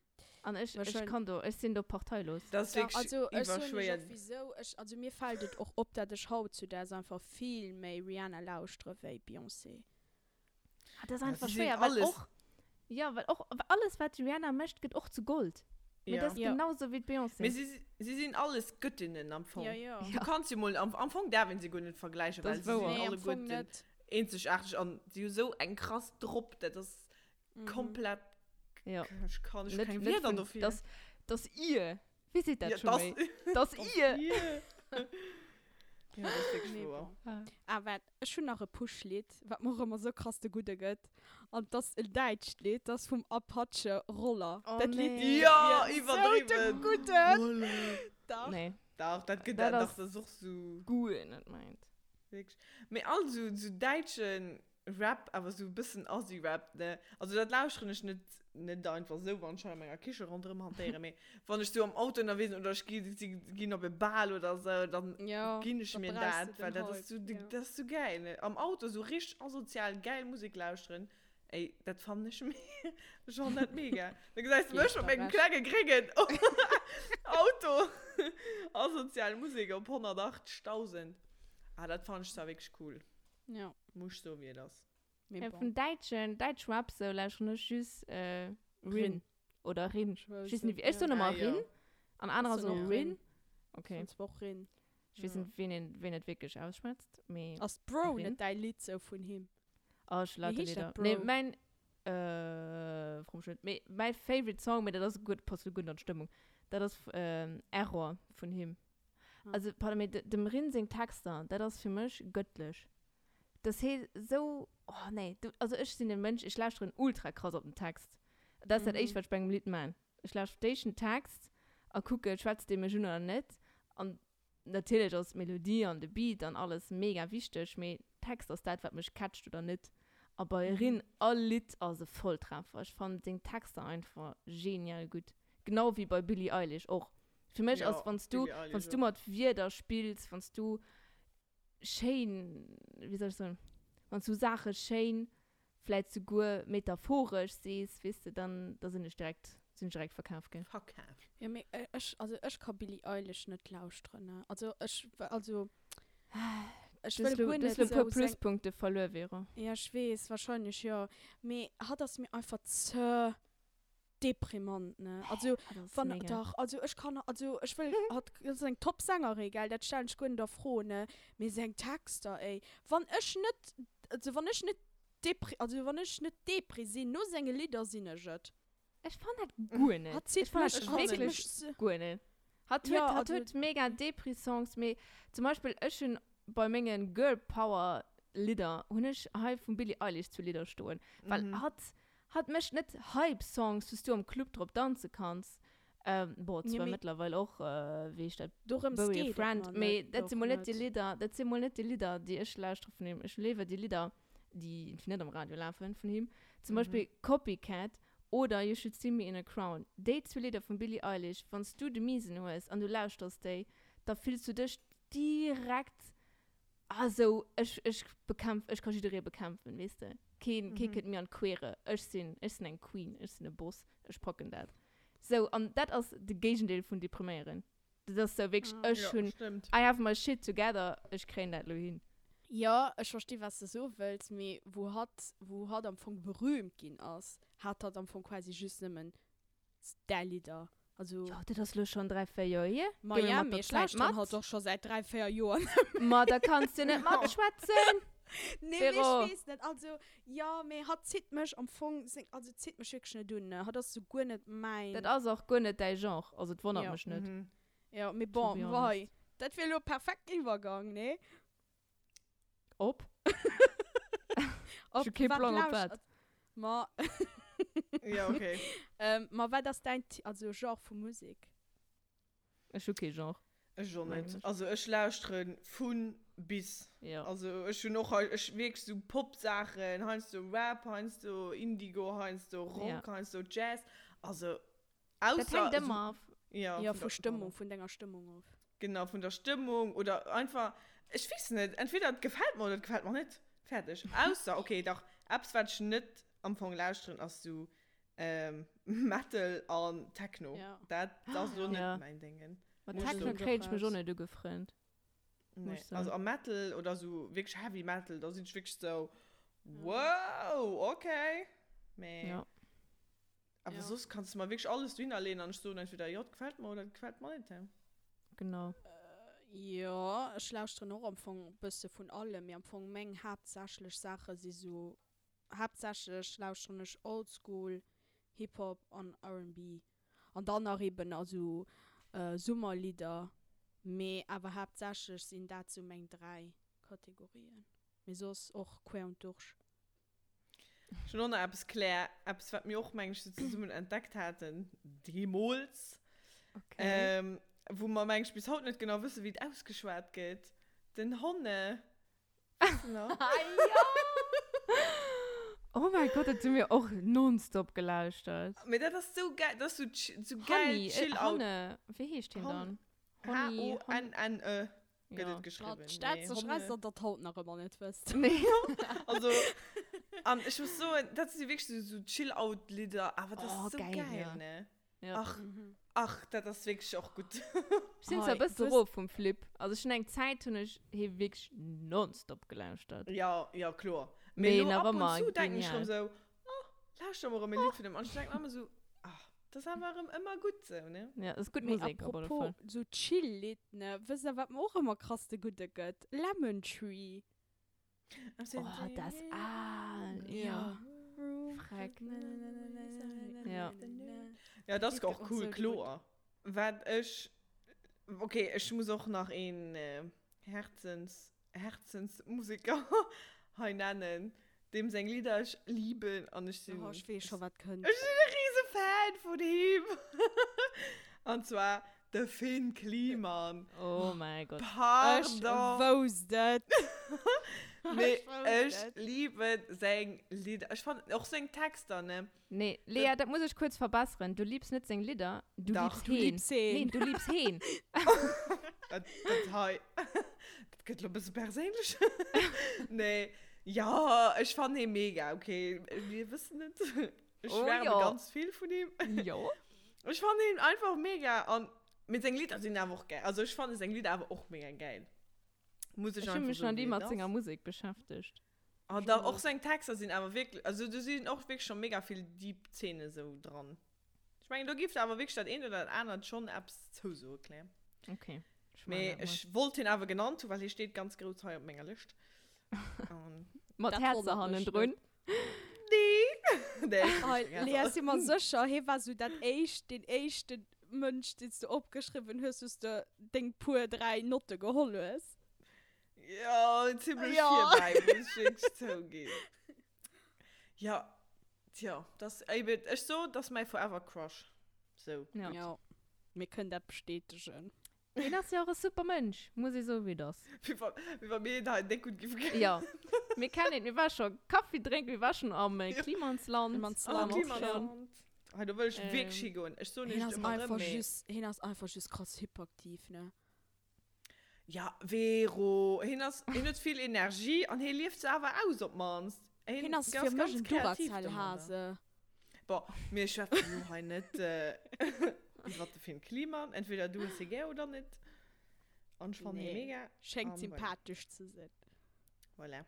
Und ich kann da, ich bin da parteilos. Das ist also, ich mir fällt es auch ob dass ich heute zu der einfach viel mehr Rihanna lausche, wie Beyoncé. Das ist einfach schwer, weil auch... Ja, weil auch alles, was Rihanna möchte, geht auch zu Gold. Ja. Und das ist genauso wie Beyoncé. Aber sie sind alles Göttinnen am Anfang. Ja. Du kannst sie mal am Anfang da, wenn sie gut nicht vergleichen, das weil sie sind alle Göttinnen. Einzigartig an. Sie haben so einen krass Drop, das ist komplett... Ja. Ich kann nicht mehr dafür. Das ihr. Wie sieht das schon? Das ihr. Ja, das ist wirklich schwer. Aber schon noch ein Push-Lied, was mir immer so krass der Gute geht. Und das ein Deutsch-Lied, das vom Apache Roller. Oh, das Lied ja, übertrieben. So der Gute. Doch, das geht dann doch so gut, nicht meint. Wirklich. Mit all so deutschen Rap, aber so ein bisschen Aussie-Rap, ne? Also das lausche ich nicht einfach so, wenn ich an meiner Küche rundherum hantiere, aber wenn ich so am Auto unterwegs oder ich gehe auf eine Ball oder so, dann gehe ich mir das, weil das ist so geil, ne? Am Auto so richtig asozial, geil Musik lauschen, ey, das fand ich mir schon nicht mega. Dann gesagt, du möchtest mit einem Klage kriegen, Auto, asozial Musik auf 180.000. Ah, das fand ich so wirklich cool. Ja. Muss so wie das. Ja, von Deutsch-Rap so lassen wir tschüss Rin. Oder Rin. Ich weiß nicht, wie ist so nochmal Rin? An anderer so Rin. Okay. Sonst auch Rin. Ich weiß nicht, wen nicht wirklich ausschmerzt. Als Bro, nicht dein Lied so von ihm. Oh, ich lade Lieder. Nee, mein favorite Song, mit das gut passt gut an Stimmung. Das ist Error von ihm. Also, dem Rin singt Texter. Das ist für mich göttlich. Das heißt so, oh nein, also ich bin ein Mensch, ich lasse drin ultra krass auf den Text. Das hat echt was bei meinem Lied, Mann. Ich lasse den Text und gucke, schwätzt den mir schon oder nicht. Und natürlich ist Melodie und der Beat und alles mega wichtig. Mein Text ist das, was mich catcht oder nicht. Aber Rin, all Lied, also Volltreffer. Ich fand den Text einfach genial gut. Genau wie bei Billie Eilish auch. Für mich, ja, als wenn du mal wieder spielst, wenn du... Schön, wie soll ich sagen, wenn du Sachen schön, vielleicht sogar metaphorisch siehst, weißt du, dann da sind direkt verkauft. Gell? Ja, ich kann Billie Eilish nicht lauschen. Also, Das ein paar Pluspunkte verloren wäre. Ja, ich weiß, wahrscheinlich, ja. Aber hat das mir einfach zu deprimant, ne? Also, von doch, also ich kann, also ich will, hat so eine Top-Sängerin, gell, das stelle ich gut in der Frau, ne? Mir sind Texte, ey. Wenn ich nicht deprimiert bin, nur seine Lieder sind nicht. Ich fand das gut, ne? Hat mega Depri-Songs, aber zum Beispiel ich bei Mengen Girl Power Lieder und ich halb von Billie Eilish zu Lieder stehen, weil hat mich nicht Hype-Songs, dass du am Club drauf tanzen kannst. Boah, zwar ja, mittlerweile auch, wie ich das, Bowie Friend, aber das sind mal nicht die Lieder, die ich leicht drauf nehme. Ich lebe die Lieder, die ich nicht am Radio laufen von ihm. Zum Beispiel Copycat oder You Should See Me in a Crown. Die zwei Lieder von Billie Eilish, wenn du die Miesen hörst und du lauscht das, da fühlst du dich direkt. Also, ich kann dich bekämpfen, weißt du? Kein geht mir an Quere. Ich bin ein Queen, ich bin ein Boss, ich packen das. So, und das ist der Gegenteil von Deprimieren. Das ist so wirklich, stimmt. I have my shit together, ich kriege das hin. Ja, ich verstehe, was du so willst, aber wo hat am Anfang berühmt gehen aus, hat am Anfang quasi just nehmen, der Lieder. Also, ja, das ist schon 3-4 Jahre hier. Miami, Schlafstand hat doch schon seit 3-4 Jahren. Ma, da kannst du nicht mal schwätzen. Nee, ich weiß nicht. Also, ja, mir hat Zitmisch am Anfang, also Zitmisch wirklich nicht tun, ne? Hat das so gut nicht mein. Das ist auch gut nicht dein Genre, also das wundert mich nicht. Ja, mit bon, weil, das wäre nur perfekt Übergang, ne? Ob, ich hab keinen Plan auf das. Ma. Ja, okay. Aber war das dein Genre von Musik? Ist okay, Genre. Schon nicht. Also ich lausche von bis. Ja. Also ich schon noch wirklich so Pop-Sachen, heinst du Rap, heinst du Indigo, heinst du Rock, heinst du Jazz. Also außer... Das hängt immer auf. Ja, von der Stimmung auf. Genau, von der Stimmung oder einfach... Ich weiß nicht, entweder das gefällt mir oder das gefällt mir nicht. Fertig. Außer, okay, doch, abwärts nicht... Am Anfang lauschen als du Metal an Techno. Ja. Das ist so nicht mein Ding. Techno kriege ich mir schon nicht gefreut. Nee. Also am Metal oder so wirklich Heavy Metal, da sind ich wirklich so wow, okay. Ja. Aber sonst kannst du mal wirklich alles drin erleben und so entweder gefällt mir oder gefällt mir nicht. Genau. Ja, ich lausche noch am Anfang ein bisschen von allem. Am Anfang Mengen hauptsächlich Sachen, die so hauptsächlich lausche ich Oldschool, Hip-Hop und R&B. Und dann auch eben also Sommerlieder. Aber hauptsächlich sind dazu meine 3 Kategorien. Mir sonst auch quer und durch. Schon noch etwas klar, etwas, was wir auch manchmal zusammen entdeckt hatten, damals. Okay. Wo man manchmal bis heute nicht genau wissen, wie es ausgeschwärzt geht. Den Honne. Ah ja! Oh mein Gott, das sind wir auch nonstop gelauscht. Aber das ist so geil, das ist so geil, Chill-Out. Honne, wie heißt denn dann? H-O-N-N-E. Geht das geschrieben? Statt zu schreiben, das haut noch immer nicht fest. Nee. Also, ich muss so, das sind wirklich so Chill-Out-Lieder, aber das ist so geil, ne? Ja. Ach, das ist wirklich auch gut. Ich bin so ein bisschen roh vom Flip. Also schon eine Zeit, und ich habe wirklich nonstop gelauscht. Ja, klar. Mir ab und zu denke ich schon so, lauscht doch mal ein Lied von dem. Und ich denke immer so, das haben wir immer gut so, ne? Ja, das ist gut Musik, aber apropos, so Chill-Lied, ne? Wisst ihr, was mir auch immer krass der Gute geht? Lemon Tree. Oh, das Aal. Ja. Frag. Ja, das ist auch cool, klar. Okay, ich muss auch nach einem Herzensmusiker nennen, dem seine Lieder ich lieben und ich bin ein riesen Fan von ihm. Und zwar der Finn Kliman. Oh mein Gott. Pardon. Ich liebe seine Lieder. Ich fand auch seine Texte, ne? Nee, Lea, das muss ich kurz verbessern. Du liebst nicht seine Lieder, du liebst ihn. Das geht ein bisschen persönlich. Nee. Ja, ich fand ihn mega, okay. Wir wissen nicht. Ich schwärme ganz viel von ihm. Ja. Ich fand ihn einfach mega. Und mit seinen Liedern sind einfach geil. Also ich fand seine Lieder aber auch mega geil. Ich habe mich noch niemals mit der Musik beschäftigt. Ah, da auch seine Texte sind aber wirklich, also da sind auch wirklich schon mega viele Deep-Szene so dran. Ich meine, da gibt es aber wirklich das eine oder das andere schon etwas zu so erklären. Okay. Ich wollte ihn aber genannt, weil hier steht ganz groß auf meiner Liste. Mit Herzerhahnen drin. Nee. Lea ist immer sicher, hier war so den ersten Mensch, den du abgeschrieben hast, dass du den pur 3 Noten geholt hast. Ja, ziemlich viel bei mir. Ja, tja, das ist so, das ist mein Forever Crush. So. Ja. Wir können das bestätigen. Ich bin ja auch ein super Mensch, muss ich so wie das. Wir waren mir da nicht gut gefallen. Ja, wir kennen nicht, wir waren schon Kaffee trinken, wir waren schon am Klimasland. Da will ich wirklich gehen, ich so nicht immer drin. Hina ist einfach just krass hyperaktiv, ne? Ja, Vero, Hina hat viel Energie und hier lebt es aber aus, ob man es. Hina ist für mich ein Duracell-Hase. Boah, mir schaffen wir nicht... Ich warte für ein Klima, entweder du hast sie oder nicht. Und ich fand die mega. Schenkt sympathisch zu sein. Voilà.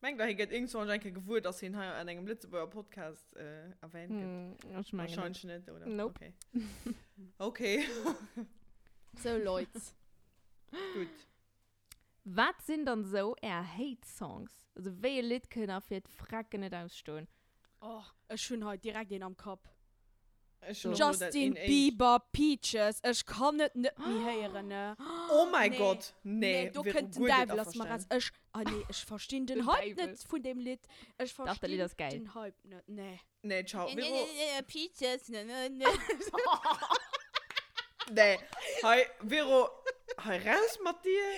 Manchmal hat irgendwann ein Gewurt, dass sie in einem Blitzebauer Podcast erwähnt wird. Wahrscheinlich nicht, oder? Nope. Okay. So, Leute. Gut. Was sind dann so Hate-Songs? Also, welche Lied können für die Frage nicht ausstehen? Oh, schön heute direkt den am Kopf. Justin Bieber, Peaches, ich kann nicht mehr hören. Ne? Oh mein Gott, nee. Du könntest den Dave lassen, Maras. Ich verstehe den Hype nicht von dem Lied. Ich verstehe den Hype nicht. Nee, ciao. Nee, Peaches, nee. Nee, hey, Vero, raus mit dir.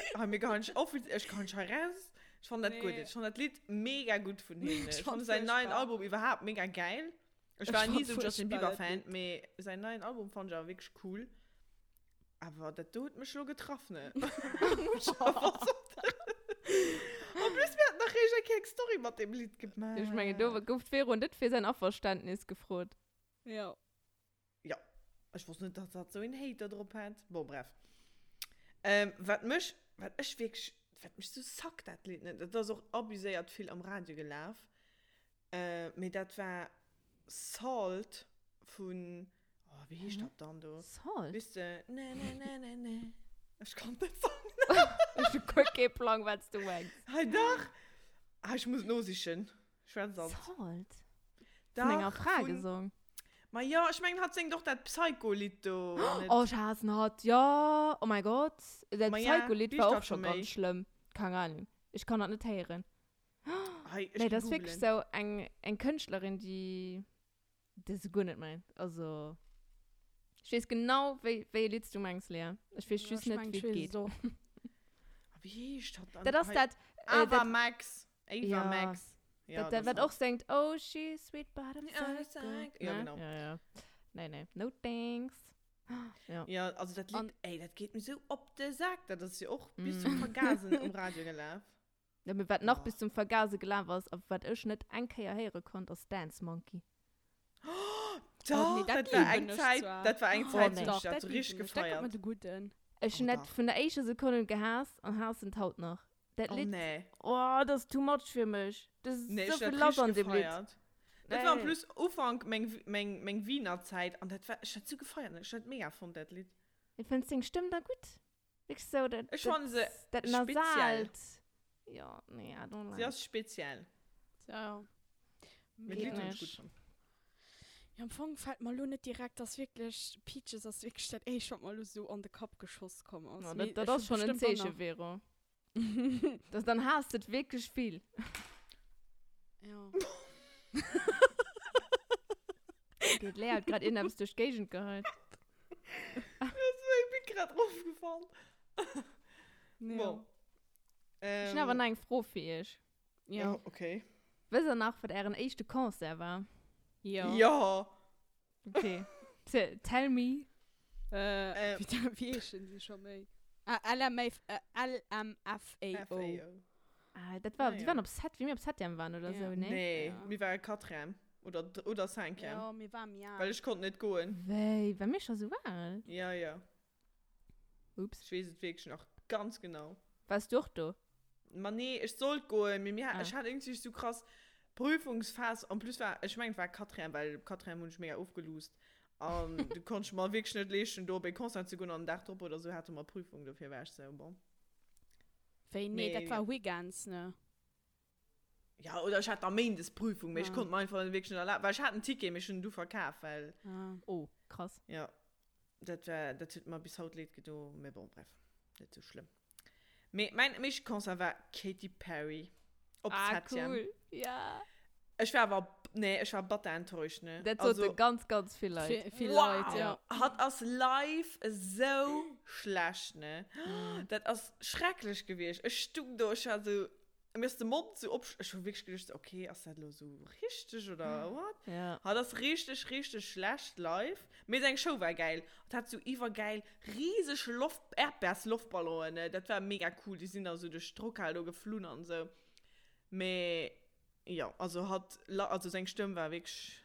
Ich kann nicht raus. Ich fand das gut. Ich fand das Lied mega gut von ihm. Ich fand sein neues Album überhaupt mega geil. Ich war nie so Justin Bieber-Fan, aber sein neues Album fand ich auch wirklich cool. Aber das hat mich schon getroffen. Und plus, wir hatten nachher schon keine Story mit dem Lied gemacht. Ich meine, du hast Vero und nicht für sein Aufverständnis gefreut. Ja. Ja. Ich wusste nicht, dass das so ein Hater drauf hat. Boah, brav. Was mich so sagt, das Lied nicht. Das ist auch abgesehen viel am Radio gelaufen. Aber das war... Salt von. Oh, wie hieß das dann? Da? Salt? Wisst ihr? Ne. Ich kann das sagen. Ich habe keinen Plan, was du meinst. Hey, doch. Ich muss losischen. Ich werde Salt. Salt? Das ist eine Frage. Aber ja, ich meine, hat sie doch das Psycho-Lied da. Oh, ich hasse es. Ja, oh mein Gott. Das Psycho-Lied war auch schon ganz schlimm. Keine Ahnung. Ich kann das nicht hören. Hey, nee, das ist wirklich so eine Künstlerin, die das gut nicht meint. Also, ich weiß genau, welche Lieder du meinst, Lea. Ich weiß nicht, wie es geht. So. Aber ich hab dann... Das ist das... Ava Max. Ja, das wird auch singt, oh, she's sweet, but I'm so good. Ja, genau. Ja. Nein, no thanks. Ja, also das Lied, das geht mir so ob der sagt, das ist ja auch bis zum Vergasen im Radio gelaufen. Ja, mir wird noch bis zum Vergasen gelaufen, aber was ich nicht ein Jahr hören konnte, als Dance Monkey. Oh, doch, das war eine Zeit, ich habe richtig gefeiert. Ich habe nicht von der ersten Sekunde gehasst und hasse ihn heute noch. Das Lied, das ist too much für mich. Das ist so viel Lauf an dem Lied. Das war plus Anfang meiner Wiener Zeit und ich habe so gefeiert, ich habe mega von das Lied. Ich finde, es stimmt da gut. Ich fand sie speziell. Ja, nee, I don't like. Sehr speziell. So. Mit Liedern ist gut schon. Ja, am Anfang fällt mir nicht direkt, dass wirklich Peaches, dass wirklich statt, ich hab mal so an den Kopf geschossen kommen. Also ja, das ist schon ein Zeichen, Vero. Das dann hast du wirklich viel. Ja. Geht Lea hat gerade innerhalb durch Gegend gehalten. Ich bin gerade draufgefallen. Ja. Wow. Ich bin aber nein froh für ich. Ja, okay. Wisst ihr noch, was euren ersten Konzert war? Ja. Okay. Tell me. Wie ist denn sie schon mal? LMFAO. Die waren auf Set, wie wir auf Set waren oder so, ne? Nee, wir waren 4 oder 5. Ja, wir waren ja. Weil ich konnte nicht gehen. Weil wir schon so waren. Ja. Ups. Ich weiß es wirklich noch ganz genau. Was doch du? Man, nee, ich sollte gehen. Ich hatte irgendwie so krass Prüfungsphase. Und plus war, ich meine, es war Katrin, weil Katrin wurde ich mega aufgelöst. Du konntest mal wirklich nicht lesen, da bei Konstanz zu gehen an den Dachtop oder so, hatte mal Prüfung, dafür war ich selber. Nee, das war Wiggins, ne? Ja, oder ich hatte am Ende Prüfung, ich konnte mir einfach wirklich nicht erlauben, weil ich hatte ein Ticket, mich schon du verkauft, weil... Oh, krass. Ja, das hat mir bis heute leid getan, aber bon, bref, nicht so schlimm. Mich Konstanz war Katy Perry. Cool, ja. Ich war bitter enttäuscht, ne? Das also, hatte ganz viele Leute. Wow. Leute, ja. Hat als live so schlecht, ne? Das ist schrecklich gewesen. Ich stumm da, ich hatte den Mund so abschließen. Ich habe wirklich gedacht, okay, ist das so richtig oder was? Ja. Hat das richtig, richtig schlecht live. Mir denke, Show war geil. Das hat so übergeil riesige Erdbeers-Luftballone, ne? Das war mega cool. Die sind da so durch Druck halt geflogen und so. Aber... Ja, also seine Stimme war wirklich...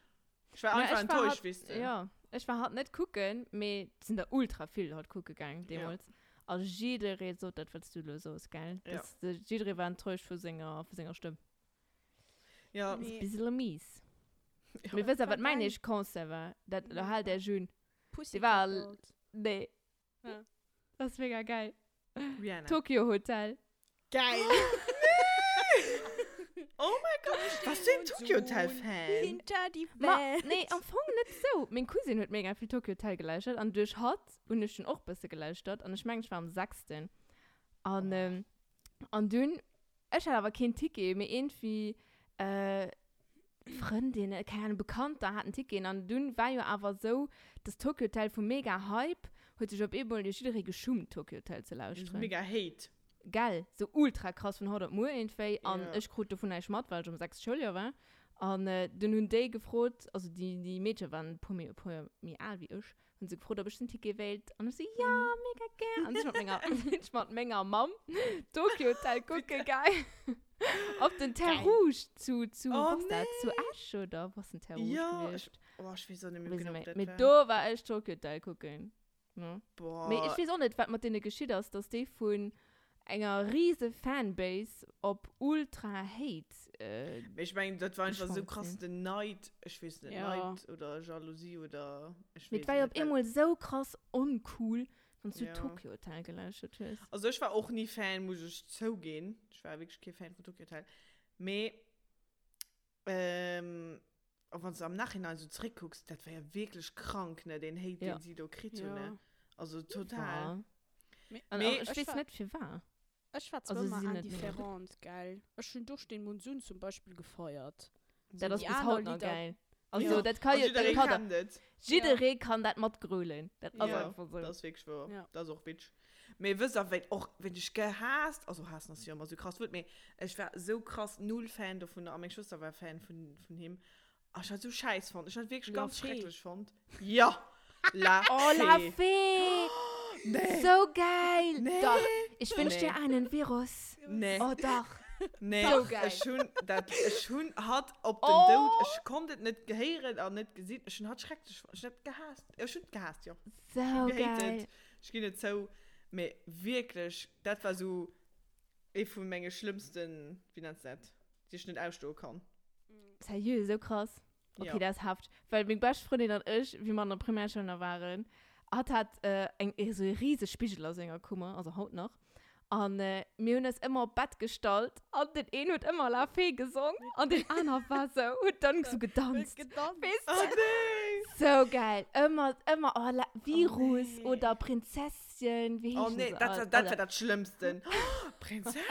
Ich war einfach enttäuscht, wisst ihr. Ja, ich war halt nicht gucken, aber es sind da ultra viel halt gucken gegangen, damals. Ja. Also jeder redet so, das willst du so, ist geil. Ja. Jeder war enttäuscht für seine Stimme. Ja. Das ist ein bisschen mies. Ja. Wir wissen, was meine ich, Konzert war. Das war halt der schön. Pussy war... Nee. Ja. Das ist mega geil. Rihanna. Tokio Hotel. Geil! Oh mein Gott, was sind Tokio Hotel-Fan? Hinter die Welt. Nee, am Anfang nicht so. Mein Cousin hat mega viel Tokio Hotel geleistet und durch hat und ich schon auch ein bisschen geleistet und ich meine, ich war am 6. Und dann, ich hatte aber kein Ticket, mir irgendwie Freundinnen, keine Bekannte hatten Ticket und dann war ja aber so, das Tokio Hotel von mega Hype, hat sich auf einmal die Schülerin geschummt, Tokio Hotel zu lauschen. Mega Hate. Geil, so ultra krass von 100 Uhr irgendwie. Und ich kriegte von einem Schmatt, weil ich um 6 Schuljahr war. Und dann haben die gefragt, also die Mädchen waren ein paar mehr alt wie ich. Und sie gefragt, ob ich ein Ticket wählt. Und ich so, ja, mega geil. Und ich war mega Mom. Tokio Hotel, gucke, geil. Auf den Terre Rouge zu was nee. Da, zu Asch oder was ein Terre Rouge gewesen. Ja, ich weiß auch nicht mehr genau. Mit da war ich Tokio Hotel gucken. Ja. Boah. Ich weiß auch nicht, was mit denen geschieht ist, dass die von... einer riesen Fanbase ob Ultra-Hate. Ich meine, das war einfach so krass der Neid. Ich weiß nicht, Neid oder Jalousie oder... Mit war ob immer so krass uncool, wenn du Tokio Hotel geleistet hast. Also ich war auch nie Fan, muss ich zugeben. Ich war wirklich kein Fan von Tokio Hotel. Aber auch wenn du am Nachhinein so zurückguckst, das war ja wirklich krank, ne? Den Hate, den sie da kriegt. Ja. Ne? Also total. Ja. Ich weiß nicht, wie war. Ich war zweimal also indifferent, geil. Ich bin durch den Monsun zum Beispiel gefeuert. Das ist bis heute noch geil. Also, das kann jeder kann das. Jeder kann das mit grölen. Das ist einfach so. Das ist wirklich schwer. Ja. Das ist auch witzig. Mir wisst ihr, wenn ich gehasst, also hassen das ja immer so krass wird, ich war so krass null Fan davon, aber meine Schwester war Fan von ihm. Ich hatte so scheiß fand. Ich hatte wirklich ganz schrecklich fand. Ja! La Fee! Nee. So geil! Nee. Doch, ich wünsche dir einen Virus. Nee. Oh doch. Nee. So geil. Ich schon hat auf den Tod, ich konnte nicht hören und nicht gesehen. Ich hat schrecklich, ich hab gehasst. Ich hab gehasst, ja. So geil. Ich ging nicht so, aber wirklich, das war so eine von meinen schlimmsten Finanzen, die ich nicht ausstehen kann. Seriös, so krass. Okay, das ist haft. Weil meine beste Freundin und ich, wie wir in der Primärschule waren, hat so einen riesen Spiegel aus seiner Kummer, also heute noch. Und wir haben uns immer Bett gestellt und den einen hat immer La Fee gesungen und den anderen war so und dann so getanzt. So geil. Immer Virus oder Prinzesschen. Wie nee, das war das Schlimmste. Prinzessin?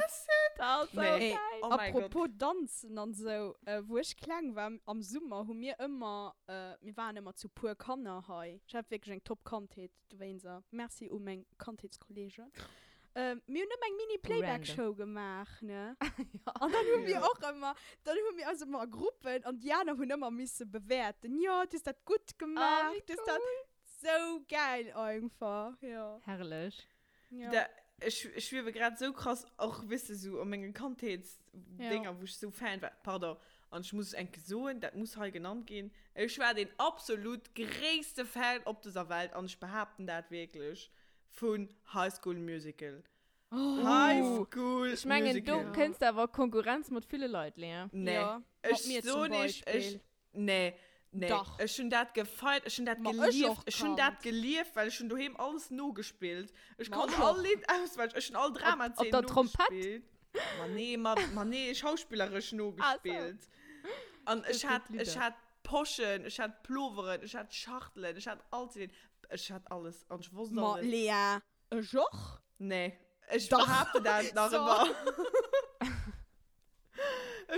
Das so geil. Oh apropos Gott. Tanzen und so, wo ich klein war am Sommer, haben wir immer, wir waren immer zu pur Kanner heute. Ich habe wirklich einen Top-Content, du weißt ja. Merci an meinen Contentskollegen. Wir haben eine Mini-Playback-Show gemacht, ne? Und dann haben wir auch immer, dann haben wir also immer Gruppen und Jana haben immer müssen bewerten. Ja, das hat gut gemacht, das cool. Hat so geil einfach, ja. Herrlich. Ja. Ich schwebe gerade so krass, auch wissen so, um meine Contents-Dinger, wo ich so Fan war, pardon. Und ich muss eigentlich so, das muss halt genannt gehen. Ich war den absolut größten Fan auf dieser Welt und ich behaupte das wirklich. Von High School Musical. Oh. Highschool. Ich meine, du kennst aber Konkurrenz mit vielen Leuten, ja? Nee. Ja. Ich so nicht. Nee. Doch. Ich schon das gefeiert, ich schon das geliebt, weil ich schon daheim alles nur gespielt. Ich konnte alle Lied aus, weil ich schon alle Drama zählen nur Trompett? Gespielt. Man, nee, schauspielerisch nur gespielt. So. Und ich hatte Poschen, ich hatte Ploveren, ich hatte Schachteln, ich hatte all den, ich hatte alles. Und ich wusste noch nicht. Lea, ich auch? Nee, ich behaupte das noch immer.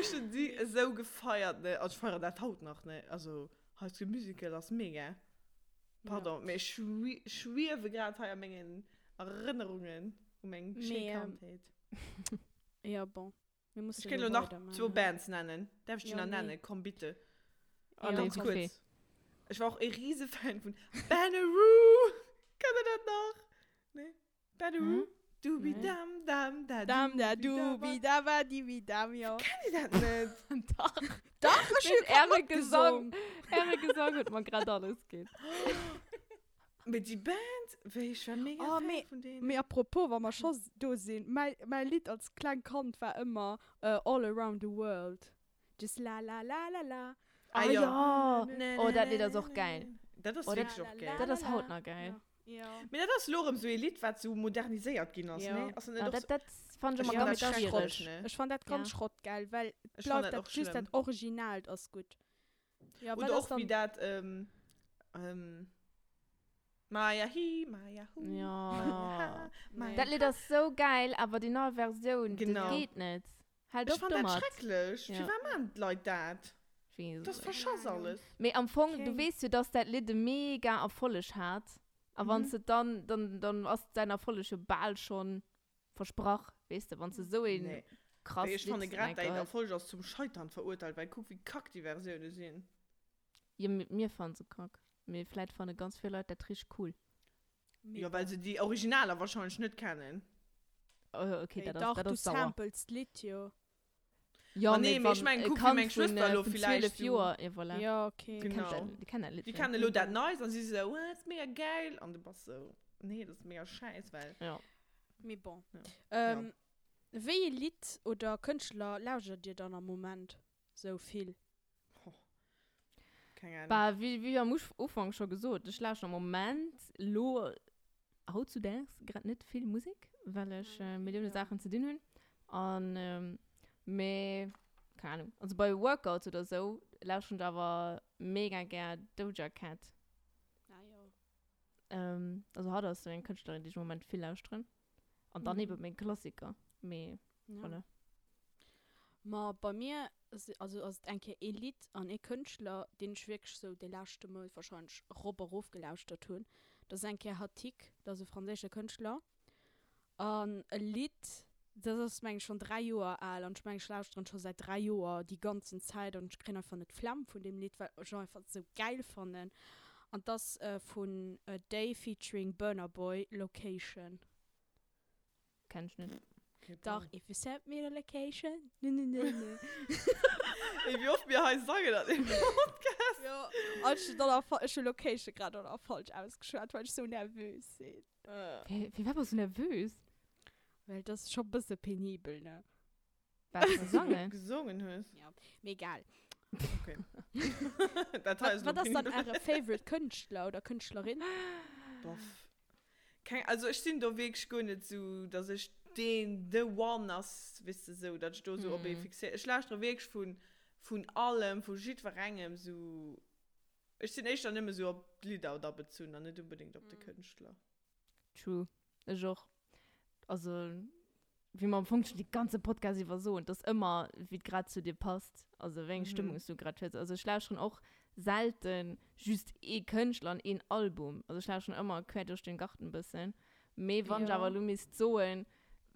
Ich habe die so gefeiert, ne? Also ich feiere das heute noch, ne? Also, High School Musical, das ist mega. Pardon, mir schwirre gerade meine Erinnerungen um meine Schönheit. Ja, bon. Ich kann nur noch zwei Bands nennen. Darf ich die noch nennen? Komm bitte. Ja, ganz kurz. Okay. Ich war auch ein riesen Fan von Banaroo! Kann er das noch? Ne? Banaroo? Hm? Dubi dam dam da dam da dubi da war die wie dam ja. Kann ich das nicht? Doch, schön Ehre gesungen. Ehre gesungen hat man gerade alles geht. Mit die Band, weil ich war mega Fan von denen. Mir apropos, wenn wir schon da sind, mein Lied als Kleinkind war immer All Around the World. Just la la la la la. Ah ja. Oh, das Lied ist auch geil. Das ist wirklich auch geil. Das ist hautnah geil. Ja. Mir das Lorem so ein Lied, was so modernisiert ging, ne? Also ja, das fand ich immer ganz schwierig. Ne? Ich fand das ganz schrott geil, weil ich glaube, das ist das Original, das ist gut. Ja, und auch das wie das, Maya hi, Maya hu. Ja. Das Lied ist so geil, aber die neue Version, das geht nicht. Halt ich fand das schrecklich. Ja. Wie war man Leute das? Das verschoss alles. Aber am Anfang, du weißt ja, dass das Lied mega erfolgreich hat. Aber wenn sie dann aus deiner erfolgreichen Ball schon versprach, weißt du, wenn sie so ein krass ist. Ich fand gerade deinen Erfolg aus zum Scheitern verurteilt, weil guck, wie kack die Versionen sind. Ja, mir fanden sie kack. Mir vielleicht fanden ganz viele Leute das richtig cool. Mega. Ja, weil sie die Originale wahrscheinlich nicht kennen. Oh, okay, hey, das ist sauer. Du samplest Lied, ja. Ja, nee, ich meine, guck, wie meine Schwester vielleicht. Ja, okay. Genau. Die kann das Lied. Die kann das Neues und sie so, oh, das ist mega geil. Und du bist so, nee, das ist mega scheiß, weil. Ja. Aber bon. Ja. Welche Lied oder Künstler lauscht dir dann am Moment so viel? Oh. Keine Ahnung. Aber wie am Anfang schon gesagt, ich lausche am Moment, heutzutage gerade nicht viel Musik, weil ich Millionen Sachen zu tun habe. Und, mehr, keine Ahnung. Also bei Workouts oder so lausche ich aber mega gern Doja Cat. Also hat das so eine Künstlerin, die ich im Moment viel lausche drin. Und dann eben mein Klassiker. Mehr. Ja. Ma, bei mir, also denke ich, ein Lied an einen Künstler, den ich wirklich so die letzte Mal wahrscheinlich Robberhof gelauscht habe. Das ist ein Hatik, das ist ein französischer Künstler. Und ein Lied, das ist eigentlich schon 3 Jahre alt und ich meine, ich lausche drin schon seit 3 Jahren die ganze Zeit und ich kriege einfach nicht Flammen von dem Lied, weil ich einfach so geil fand. Und das von Dave featuring Burna Boy, Location. Kann ich nicht. Doch, if you send me the location, ne. Wie oft wir heute sagen das im Podcast. Ja, als ich dann auf die Location gerade oder falsch ausgeschaut, weil ich so nervös bin. Wie war man so nervös? Weil das ist schon ein bisschen penibel, ne? Weil du gesungen hast. Ja, mir egal. Okay. Das heißt war das dann eure Favorite-Künstler oder Künstlerin? Also ich bin da wirklich gar nicht so, dass ich The One als, wisst ihr so, dass ich da so fixiere. Ich lasse da wirklich von allem, von Jitverengem so. Ich bin echt dann immer so auf die Lieder da bezogen, nicht unbedingt auf die Künstler. True. Ich auch. Also, wie man funktioniert, die ganze Podcast über so und das immer, wie gerade zu dir passt. Also, welche Stimmung ist du gerade fest? Also, ich lausche schon auch selten just Künstler und ein Album. Also, ich lausche schon immer quer durch den Garten ein bisschen. Mehr wenn ich aber so ein,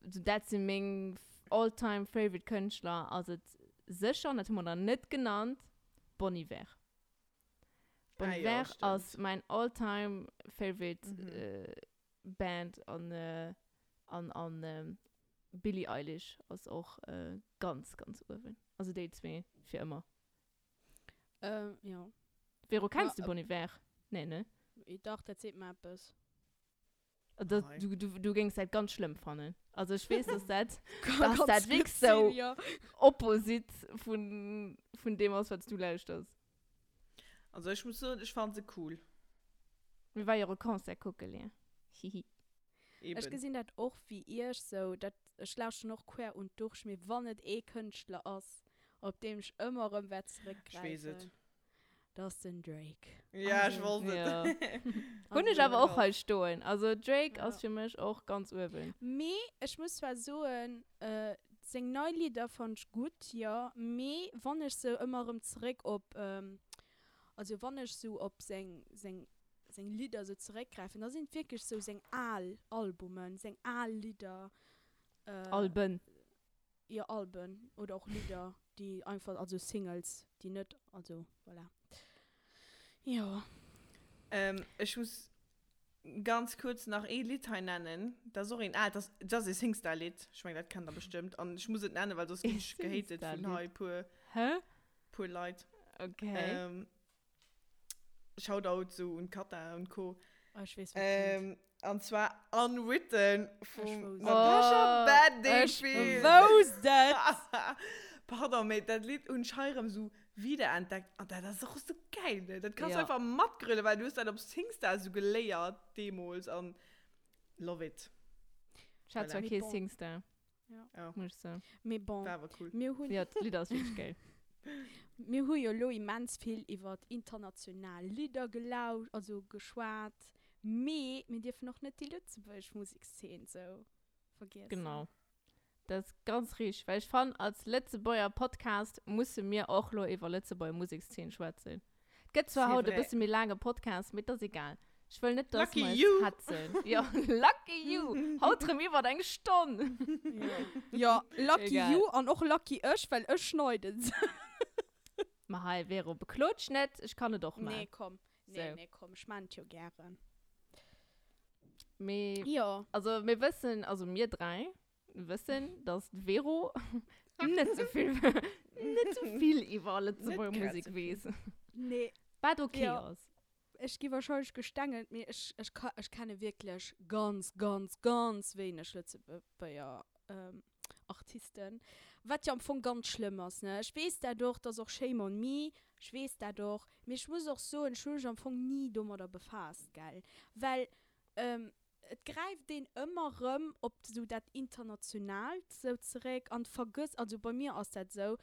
das sind mein All-Time-Favorite-Künstler. Also, sicher, das haben wir dann nicht genannt, Bon Iver. Bon Iver als mein All-Time-Favorite-Band an Billie Eilish als auch ganz, ganz urwin. Also die zwei für immer. Ja. Vero, kennst du Bon Iver? Nee, ne? Ich dachte, das sieht man etwas. Das, du gingst halt ganz schlimm vorne. Also ich weiß, dass das wirklich so opposit von dem aus, was du läufst hast. Also ich muss sagen, ich fand sie cool. Wir waren ja auch Konzert gucken. Hihi. Eben. Ich gesehen das auch wie ihr so, dass ich lausche noch quer und durch mir, wann nicht Künstler ist, auf dem ich immer im Bett zurückgreife. Das ist ein Drake. Ja, also, ich wollte ja. Und ich aber auch halt stehen. Also Drake ist für mich auch ganz übel. Mir, ich muss versuchen, sing neue Lieder fand ich gut, ja. Mir, wann ich so immer im zurück, ob, also wann ich so ob sing Lieder so zurückgreifen, da sind wirklich so sing Albumen, sing Lieder. Alben. Ja, Alben. Oder auch Lieder, die einfach, also Singles, die nicht, also, voilà. Ja. Ich muss ganz kurz nach ein Lied nennen. Das ist auch ein, das ist Singstar-Lied. Ich meine, das kennt er bestimmt. Und ich muss es nennen, weil das ist gehatet von hei, pur Leute. Okay. Shoutout so und Kata und Co. Oh, ich weiß, was und zwar Unwritten von Natasha Bedingfield. Wo ist das? Pardon, mit das Lied und Scheirem so wiederentdeckt. Und das ist auch so geil. Ne? Das kannst du einfach matt grillen, weil du hast dann auf Singstar so gelayert, Demos und love it. Ich hatte zwar kein Singstar. Ja. Muss ich sagen. Aber bon. Das war cool. Ja, das Lied ist wirklich geil. Wir haben ja noch immens viel über internationale Lieder gelauscht, also geschwärzt. Wir dürfen noch nicht die Lützburg Musik sehen, so vergessen. Genau. Das ist ganz richtig, weil ich fand, als Lützburger Podcast mussten wir auch noch über Lützburger Musikszene schwätzen. Es gibt zwar heute ein bisschen mehr lange Podcasts, aber das ist egal. Ich will nicht, dass wir es hatzen. Ja, lucky you. Haut mir über deine Stunde. Ja, lucky egal. You und auch lucky ich, weil ich schneide. Mahal wäre beklutscht nicht, ich kann es doch mal. Nee, komm, ich meine es ja gerne. Also wir wissen, also wir drei wissen, dass Vero nicht so viel über Lützburger Musik weiß. Nee. War okay aus. Ich gehe wahrscheinlich gestangelt, mir ich kann wirklich ganz wenig Lützburger Artisten. Was ja am Anfang ganz schlimm ist, ne? Ich weiß dadurch, dass auch Shame on Me, ich weiß dadurch, mich muss auch so ein Schuljahr am Anfang nie dumm oder befasst, geil. Weil es greift den immer rum, ob so das international so zurück und vergisst, also bei mir ist das so,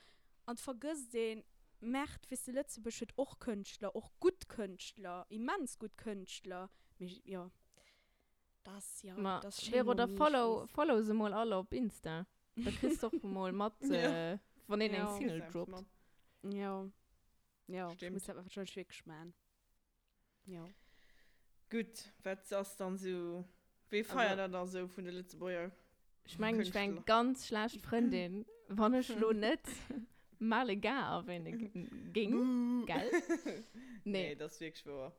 und vergisst den, merkt, wie die letzte Bescheid auch Künstler, auch gut Künstler, immens gut Künstler. Ja, das ja, Ma, das schön. Oder follow sie mal alle auf Insta. Da kriegst du doch mal Matze von denen ein Single droppt. Ja, stimmt. Ich muss das einfach schon schwierig machen. Ja. Gut, was ist dann so? Wie feiert er dann so von der letzten Boyer? Ich meine, ich bin ganz schlecht Freundin, wenn ich noch nicht mal egal, wenn ich ging, gell? Nee, das ist wirklich wahr.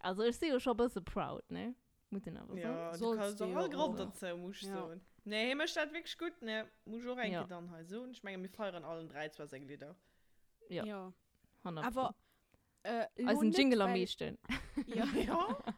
Also ich sehe schon ein bisschen proud, ne? Mit den aber ja, so. Du kannst doch mal gerade dazu, musst du sagen. Nee, mir steht wirklich gut, ne? Muss auch reingehen dann halt so. Und ich meine, wir feiern allen drei zwei Lieder. Ja. Aber... also ein Jingle am meisten. Ja.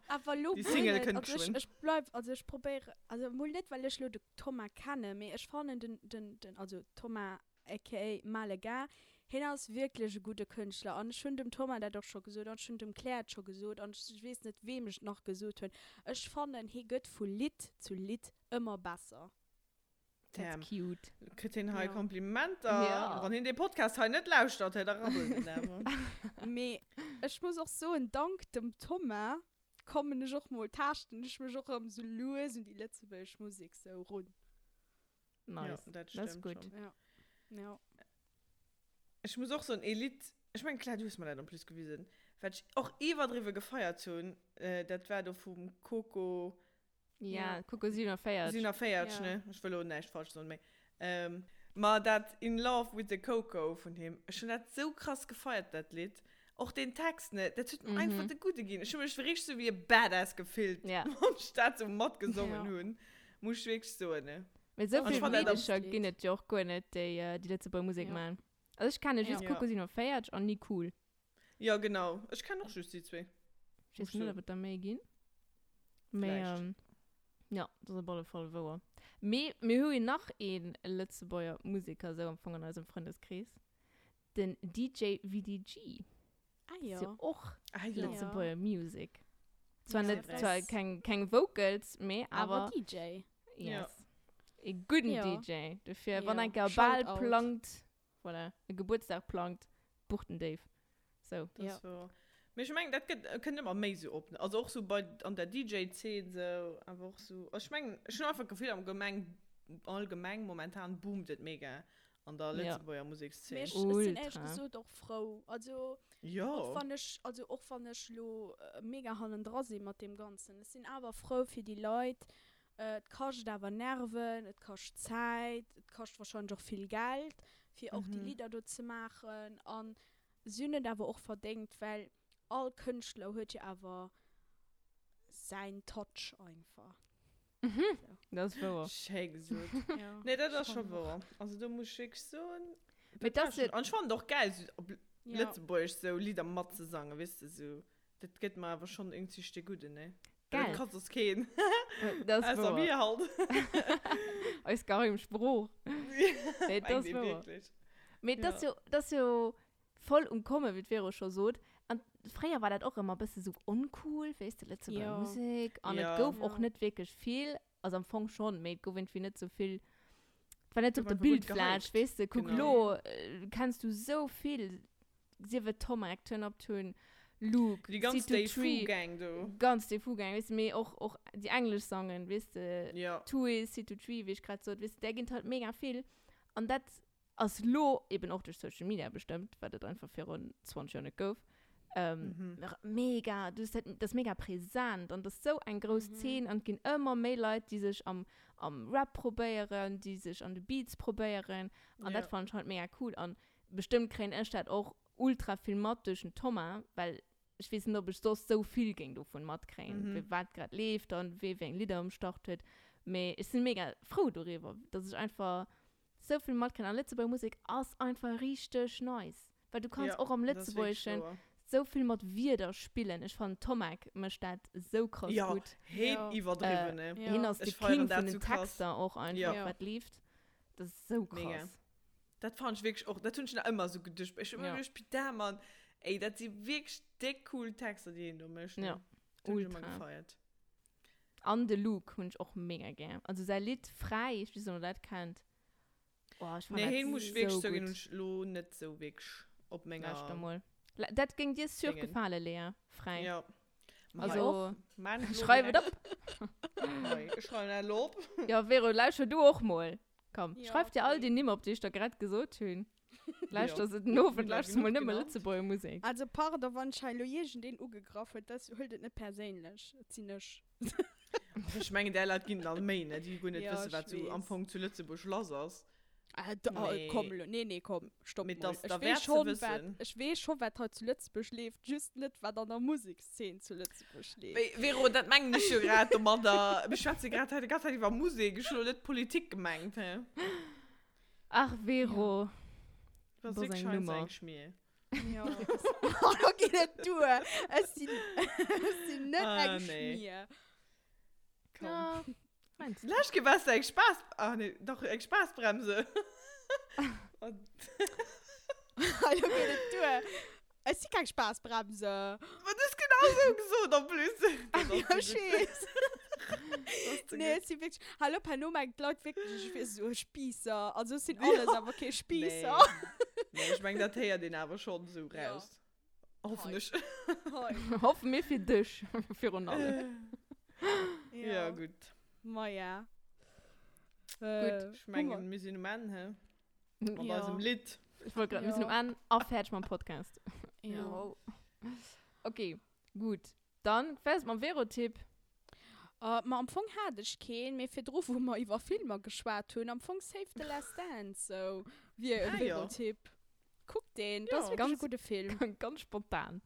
Aber die Single können geschwind. Ich probiere, also wohl nicht, weil ich den Thomas kenne, aber ich fand den also Thomas aka Malaga, er ist wirklich ein guter Künstler. Und ich finde dem Thomas der doch schon gesucht, und ich finde dem Claire schon gesucht, und ich weiß nicht, wem ich noch gesucht habe. Ich fand den hier geht von Lied zu Lied immer besser. That's cute. Du kriegst ihnen halt Komplimente. Ja. Wenn in den Podcast halt nicht lauscht, hat er rabbelt. Me, ich muss auch so ein Dank dem Thomas kommen ich auch mal tasten. Ich muss auch so los und die letzte Welche Musik so rund. Nice. Ja, das ist gut. Ja. Ich muss auch so ein Elite... Ich meine, klar, du hast mir das am Plus gewesen. Weil ich auch Eva drüber gefeiert habe. Das war doch vom Coco... Ja, Coco Sina Feiertsch, ne? Ich will auch nicht falsch sagen. Aber das In Love with the Coco von ihm, schon hat so krass gefeiert, das Lied. Auch den Text, ne? Das tut mir einfach der Gute gehen. Ich habe mich richtig so wie ein Badass gefühlt. Ja. Und statt so Mod gesungen haben, muss ich wirklich so, ne? Mit so viel Liedischer gehen das ja auch gar nicht, die letzte bei Musik machen. Also ich kann nicht just Coco Sina Feiertsch und nie cool. Ja, genau. Ich kann auch just die zwei. Ich weiß nicht, ob es da mehr gehen. Vielleicht. Ja, das ist eine voll Woche. Wir hören noch einen Lützebäuer Musiker, so von unserem Freundeskreis. Den DJ VDG. Ah ja. Das ist ja auch Lützebäuer Music. Zwar ja, nicht, zwar kein Vocals mehr, aber DJ. Yes. Ja. Ein guten DJ. Dafür, wenn ein Gabal plankt, oder ein Geburtstag plankt, bucht ein Dave. So. Das war... Ich meine, das könnte man mehr so öffnen. Also auch so bei, an der DJ-Szene, so, aber auch so... Ich meine, schon einfach gefühlt allgemein momentan boomt das mega an der Lützebäuer Musikszene. Ich bin echt so doch froh. Also, auch fand ich mega handendrassig mit dem Ganzen. Ich bin aber froh für die Leute. Es kostet aber Nerven, es kostet Zeit, es kostet wahrscheinlich auch viel Geld, für auch die Lieder dort zu machen. Und Sünden aber auch verdient, weil... All Künstler hört ja aber seinen Touch einfach. Mhm. So. Das ist wahr. Shake so. Ja. Nee, das ist schon wahr. Also du musst schick so. Und schon doch geil, Lützebäuer so Lieder Matze sagen, weißt du so. Das geht mir aber schon irgendwie stück gut, ne? Geil. Dann kannst du es gehen. Das ist wahr. Also wir halt. Ist gar im Spruch. Nee, das ist wahr. Mit das so voll umkommen wird Vero schon so. Und früher war das auch immer ein bisschen so uncool, weißt du, letzte Mal Musik. Und es gab auch nicht wirklich viel, also am Anfang schon, mate, gab irgendwie nicht so viel, war nicht auf der Bildflash, weißt du, guck lo, kannst du so viel, sie wird Tomac, Turn Up Turn, Luke, die ganze Fu-Gang, du. Ganz die Fu-Gang, weißt du, mir auch die Englisch-Songen, weißt du, Tui, C2-3, wie ich gerade so, weißt du, der geht halt mega viel. Und das, als lo, eben auch durch Social Media bestimmt, weil das einfach für 20 Jahre nicht gab. Mega, das ist mega präsent und das ist so ein großes Szene und gehen immer mehr Leute, die sich am Rap probieren, die sich an den Beats probieren und das fand ich halt mega cool und bestimmt kriegen ich das auch ultra viel Mod durch den Thomas, weil ich weiß nicht, ob ich so viel ging davon Mod kriegen, wie was gerade lebt und wie wegen Lieder umstartet, aber ich bin mega froh darüber, dass ich einfach so viel Mod kann an Lützebäuer Musik ist einfach richtig nice, weil du kannst auch am Lützebäuerchen so viel mit wieder spielen. Ich fand Tomac möchte das so krass gut. Ja, hey, überdrüben. Hin aus dem King von den Texten auch einfach, was lief. Das ist so krass. Mega. Das fand ich wirklich auch, das tun ich noch immer so gut. Ich immer gespielt, da, Mann. Ey, das sind wirklich dick coole Texte, die ich da möchte. Ja, ultra. Immer gefeiert. An the Look finde ich auch mega gern. Also sein Lied Frei, ich weiß nicht, ob man das kennt. Oh, ich fand das hin muss ich wirklich so gut. Ich lohne nicht so wirklich ob Menge. Das ging dir sehr gefallen, Lea. Frei. Ja. Also, schreibe das ab. Ich schreibe ein Lob. Ja, Vero, lausche du auch mal. Komm, schreib dir all die Nimmer, ob die ich da gerade gesagt habe. Lausche das in den Hof und lausche es mal nicht mehr Lützebäuer Musik. Also, pardon, wenn Scheiloyegen den Ugegraf hat, das hält nicht persönlich. Ziemlich. Ich meine, der Leute gehen alle mehr, ne? Die können nicht wissen, was du am Anfang zu Lützebäuer los hast. Komm, stopp mit mal. Ich weiß schon, was heute zu Lützburg lebt, just nicht, was an der Musikszene zu Lützburg lebt. Vero, das meine ich schon gerade, man da beschwatze gerade heute ganz über Musik, ich habe nicht Politik gemeint. He. Ach, Vero. Was ist denn eigentlich mir? Ja. Da geht nicht durch. Es sind nicht eigentlich mir. Komm. Lass dir was, ich Spaß. Ach nee, doch, ich Spaßbremse. Hallo, du. Es ist keine Spaßbremse. Und das ist genauso gesund am Blödsinn. Ja, scheiße. Nee, es ist wirklich. Hallo, Panoma, die Leute wirklich so Spießer. Also, es sind alles aber keine Spießer. Nee, ich meine, das her den aber schon so raus. Hoffentlich. Hoffen wir für dich. Für uns alle. Ja, gut. Maja. Gut, ich meine, wir sind um an, hä? Und aus dem Lied. Ich wollte gerade, wir sind um an, aufhört mein Podcast. Ja. Okay, gut. Dann, fest mal Vero-Tipp. Am Anfang hatte ich keinen, mir für drauf, wo wir über Filme geschwärzt haben. Am Anfang Save the Last Dance, so wie ein Vero-Tipp. Guck den, das ist wirklich ein guter Film. Ganz spontan.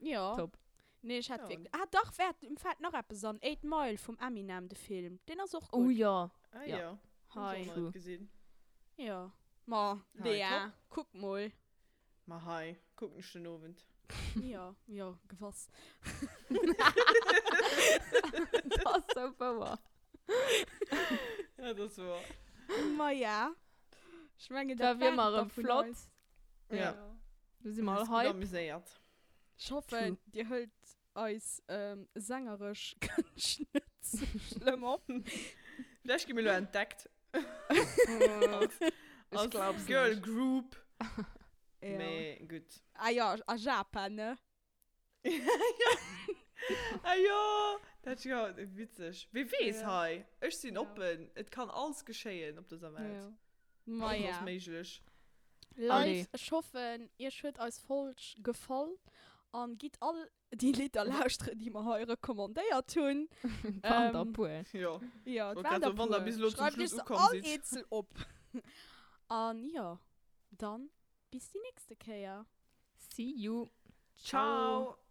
Ja. Top. Nee, ich hatte wirklich... Ah doch, im Fall noch etwas an. 8 Mile vom Aminam, der Film. Den ist auch gut. Oh ja. Ah ja. Hi. Ich habe gesehen. Ja. Ma, der. Guck mal. Ma, hi. Guck nicht den Abend. Ja, gewass. Das ist so wahr. Ja, das war. Ma ja. Ich meine, da wir mal im Flot. Ja. Da sind mal halb. Ich hoffe, die hält uns sängerisch ganz so schlimm ab. Vielleicht gehen wir nur entdeckt. Als Girl nicht. Group. Ja. Nee, gut. Ah ja, a Japan, ne? Ah ja, das ist ja witzig. Wie weiß hei? Ich bin offen. Es kann alles geschehen auf dieser Welt. Ja. Alles möglich. Leute, ich hoffe, ihr habt euch falsch gefallen und geht all die Lieder lauschen, die wir heute rekommandiert haben. Wanderpool. Ja. Ja, Wanderpool. Schreibt es all Rätsel ab. Und ja, dann bis die nächste Kehr. See you. Ciao.